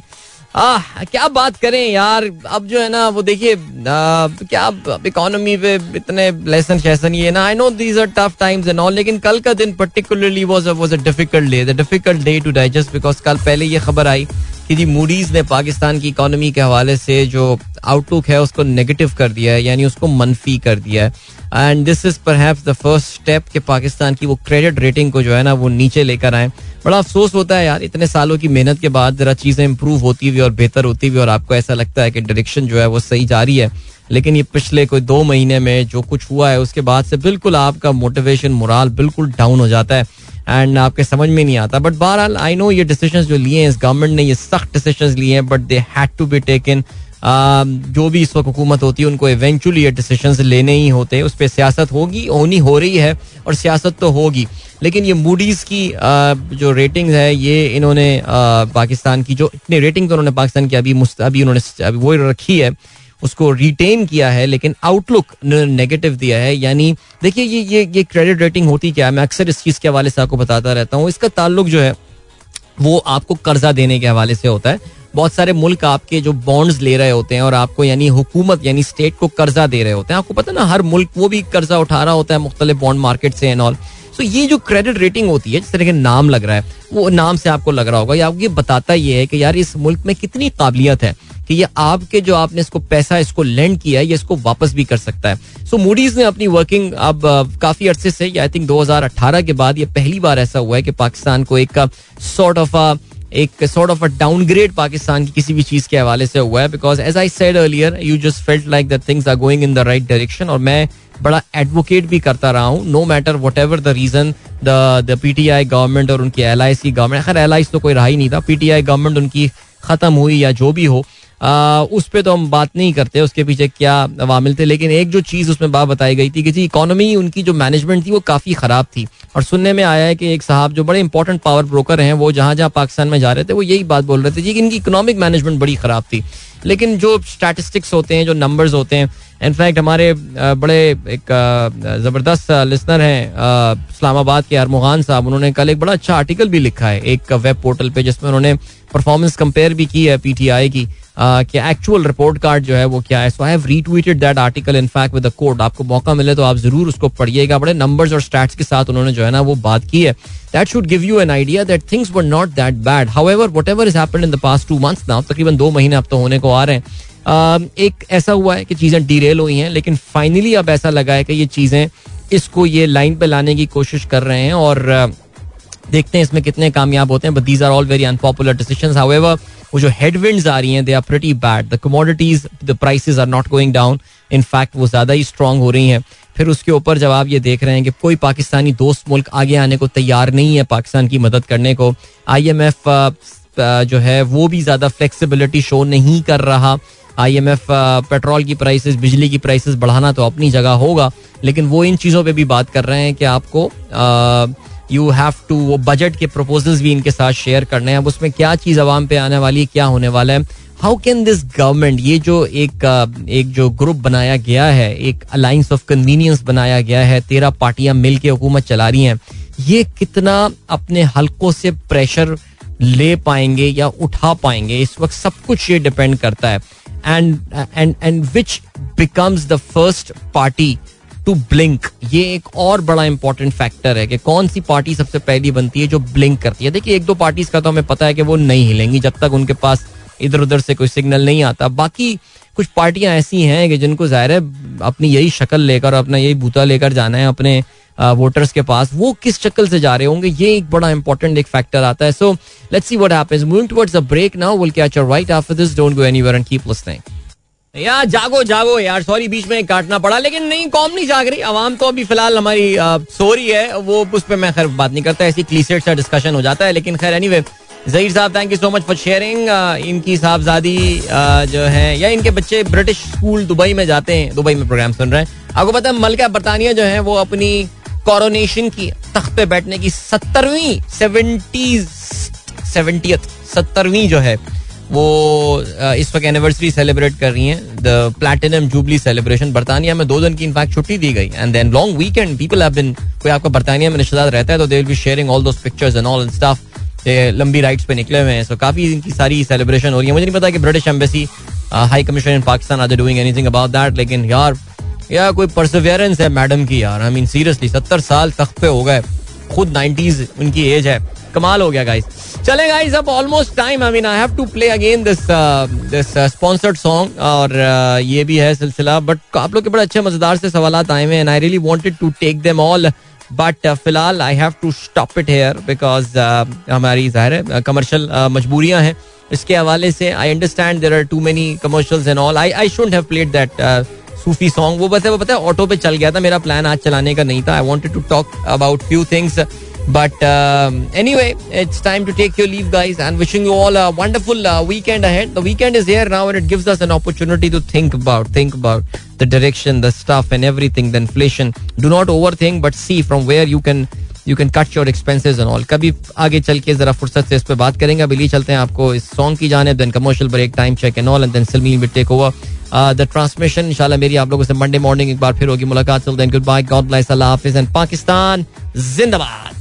क्या बात करें यार, अब जो है ना वो देखिए क्या अब इकोनॉमी पे इतने लेसन शेसन ये ना, I know these are tough times and all, लेकिन कल का दिन particularly was a difficult day to digest, because कल पहले ये खबर आई कि जी मूडीज ने पाकिस्तान की इकोनॉमी के हवाले से जो आउटलुक है उसको नेगेटिव कर दिया है, यानी उसको मनफी कर दिया है, and this is perhaps the first step कि पाकिस्तान की वो क्रेडिट रेटिंग को जो है ना वो नीचे लेकर आए। बड़ा अफसोस होता है यार, इतने सालों की मेहनत के बाद जरा चीज़ें इंप्रूव होती हुई और बेहतर होती हुई और आपको ऐसा लगता है कि डायरेक्शन जो है वो सही जा रही है, लेकिन ये पिछले कोई 2 महीने में जो कुछ हुआ है उसके बाद से बिल्कुल आपका मोटिवेशन मोरल बिल्कुल डाउन हो जाता है एंड आपके समझ में नहीं आता। बट बहरहाल आई नो ये डिसीजंस जो लिए हैं इस गवर्नमेंट ने, ये सख्त डिसीजंस लिए हैं, but they had to be taken. जो भी इस वक्त हुकूमत होती है उनको इवेंचुअली ये डिसीजंस लेने ही होते हैं, उस पर सियासत होगी, होनी हो रही है और सियासत तो होगी। लेकिन ये मूडीज़ की जो रेटिंग्स है ये इन्होंने पाकिस्तान की जो इतनी रेटिंग्स उन्होंने पाकिस्तान की अभी उन्होंने वो रखी है उसको रिटेन किया है, लेकिन आउटलुक नेगेटिव दिया है। यानी देखिए ये क्रेडिट रेटिंग होती क्या है, मैं अक्सर इस चीज़ के हवाले से आपको बताता रहता हूँ, इसका ताल्लुक जो है वो आपको कर्जा देने के हवाले से होता है। बहुत सारे मुल्क आपके जो बॉन्ड्स ले रहे होते हैं और आपको यानी हुकूमत यानी स्टेट को कर्जा दे रहे होते हैं, आपको पता ना हर मुल्क वो भी कर्जा उठा रहा होता है मुख्तलिफ बॉन्ड मार्केट से एंड ऑल। तो ये जो क्रेडिट रेटिंग होती है जिस तरह के नाम लग रहा है, वो नाम से आपको लग रहा होगा, या आपको ये बताता ये है कि यार इस मुल्क में कितनी काबिलियत है कि ये आपके जो आपने इसको पैसा इसको लेंड किया है ये इसको वापस भी कर सकता है। सो मूडीज़ ने अपनी वर्किंग अब काफ़ी अरसे से, आई थिंक 2018 के बाद ये पहली बार ऐसा हुआ है कि पाकिस्तान को एक sort of a downgrade Pakistan की किसी भी चीज़ के हवाले से हुआ है, because as I said earlier you just felt like that things are going in the right direction. और मैं बड़ा एडवोकेट भी करता रहा हूँ, no matter whatever the reason the PTI government और उनकी एलआईसी की गवर्नमेंट, खैर एलआईसी तो कोई रहा ही नहीं था, पीटीआई गवर्नमेंट उनकी ख़त्म हुई या जो भी हो उस पर तो हम बात नहीं करते उसके पीछे क्या वामिल थे, लेकिन एक जो चीज़ उसमें बात बताई गई थी कि जी इकोनॉमी उनकी जो मैनेजमेंट थी वो काफ़ी ख़राब थी। और सुनने में आया है कि एक साहब जो बड़े इंपॉर्टेंट पावर ब्रोकर हैं वो जहाँ जहाँ पाकिस्तान में जा रहे थे वो यही बात बोल रहे थे जी कि इनकी इकोनॉमिक मैनेजमेंट बड़ी ख़राब थी। लेकिन जो स्टैटिस्टिक्स होते हैं, जो नंबर्स होते हैं, इनफैक्ट हमारे बड़े एक ज़बरदस्त लिसनर हैं इस्लामाबाद के अरमोगान साहब, उन्होंने कल एक बड़ा अच्छा आर्टिकल भी लिखा है एक वेब पोर्टल पे जिसमें उन्होंने परफॉर्मेंस कंपेयर भी की है पीटीआई की कि एक्चुअल रिपोर्ट कार्ड जो है वो क्या है। So I have retweeted that article in fact with a quote, आपको मौका मिले तो आप ज़रूर उसको पढ़िएगा, बड़े नंबर्स और स्टैट्स के साथ उन्होंने जो है ना वो बात की है। That should give you an idea that things were not that bad, however whatever is happened in the past 2 months now, तकरीबन 2 महीने अब तो होने को आ रहे हैं, एक ऐसा हुआ है कि चीज़ें डीरेल हुई हैं, लेकिन फाइनली अब ऐसा लगा है कि ये चीज़ें इसको ये लाइन पे लाने की कोशिश कर रहे हैं और देखते हैं इसमें कितने कामयाब होते हैं। But these are all very unpopular decisions, however वो जो हेडविंड्स आ रही हैं they are pretty bad, the commodities the prices are not going down, in fact वो ज़्यादा ही स्ट्रांग हो रही हैं। फिर उसके ऊपर जब आप ये देख रहे हैं कि कोई पाकिस्तानी दोस्त मुल्क आगे आने को तैयार नहीं है, पाकिस्तान की मदद करने को, IMF जो है वो भी ज़्यादा फ्लेक्सिबिलिटी शो नहीं कर रहा। IMF पेट्रोल की प्राइसेस, बिजली की प्राइसेस बढ़ाना तो अपनी जगह होगा, लेकिन वो इन चीज़ों पे भी बात कर रहे हैं कि आपको यू हैव टू, वो बजट के प्रपोजल्स भी इनके साथ शेयर करने हैं। अब उसमें क्या चीज़ आवाम पे आने वाली है, क्या होने वाला है, हाउ कैन दिस गवर्नमेंट, ये जो एक जो ग्रुप बनाया गया है, एक अलाइंस ऑफ कन्वीनियंस बनाया गया है, 13 पार्टियां मिल के हुकूमत चला रही हैं, ये कितना अपने हलकों से प्रेशर ले पाएंगे या उठा पाएंगे, इस वक्त सब कुछ ये डिपेंड करता है। And which becomes the first party to blink, ये एक और बड़ा इंपॉर्टेंट फैक्टर है कि कौन सी पार्टी सबसे पहली बनती है जो ब्लिंक करती है। देखिए, एक दो पार्टीज का तो हमें पता है कि वो नहीं हिलेंगी जब तक उनके पास इधर उधर से कोई सिग्नल नहीं आता। बाकी कुछ पार्टियां ऐसी हैं कि जिनको जाहिर है अपनी यही शक्ल लेकर, अपना यही बूता लेकर जाना है अपने वोटर्स के पास, वो किस शक्ल से जा रहे होंगे, ये एक बड़ा इंपॉर्टेंट एक फैक्टर आता है। So let's see what happens, moving towards a break now, will catch you right after this, don't go anywhere and keep listening. यार जागो यार, सॉरी बीच में काटना पड़ा, लेकिन नहीं, कौम नहीं जाग रही, आवाम तो अभी फिलहाल हमारी सो रही है, वो उस पर मैं खैर बात नहीं करता, ऐसी क्लीसेट सा डिस्कशन हो जाता है। लेकिन खैर एनीवे, ज़हीर साहब thank you so much for sharing. इनकी साहबजादी जो है या इनके बच्चे ब्रिटिश स्कूल दुबई में जाते हैं, दुबई में प्रोग्राम सुन रहे हैं। आपको पता है मलिका बरतानिया जो है वो अपनी कोरोनेशन की तख्त पे बैठने की 70वीं जो है वो इस वक्त एनिवर्सरी सेलिब्रेट कर रही हैं, द प्लैटिनम जुबली सेलिब्रेशन। बरतानिया में 2 दिन की इनफैक्ट छुट्टी दी गई, and then long weekend, people have been, कोई आपका बरतानिया में रिश्तेदार रहता है तो they will be sharing all those pictures and all and stuff, लंबी राइड्स पे निकले हुए हैं। सो काफी इनकी सारी सेलिब्रेशन हो रही है। मुझे नहीं पता कि British embassy, high commission in Pakistan, are they doing anything about that, लेकिन यार कोई परसिवियरेंस है मैडम की यार, आई मीन सीरियसली 70 साल तख्त पे हो गए, खुद 90s उनकी एज है, कमाल हो गया गाइस। चले गाइस, अब almost time, I mean I have to play again this sponsored song, और ये भी है सिलसिला, बट आप लोग के बड़े अच्छे मजेदार से सवालात आए हुए हैं, and I really wanted to take them all, but फिलहाल I have to stop it here, because हमारी जाहिर है कमर्शियल मजबूरियां हैं इसके हवाले से। I understand there are too many commercials and all, I shouldn't have played that Sufi song, वो वैसे वो पता है ऑटो पे चल गया था, मेरा प्लान आज चलाने का नहीं था। I wanted to talk about few things, but anyway it's time to take your leave guys, and wishing you all a wonderful weekend ahead. The weekend is here now and it gives us an opportunity to think about the direction, the stuff and everything, the inflation. Do not overthink, but see from where you can cut your expenses and all. कभी आगे चल के जरा फुर्सत से इस पर बात करेंगे, अभी लिए चलते हैं आपको इस सॉन्ग की जानिब, then commercial break, time check and all, and then Salmeen will take over the transmission. इंशाल्लाह मेरी आप लोगों से मंडे मॉर्निंग एक बार फिर होगी मुलाकात। Till then goodbye, God bless, अल्लाह हाफिज एंड पाकिस्तान जिंदाबाद।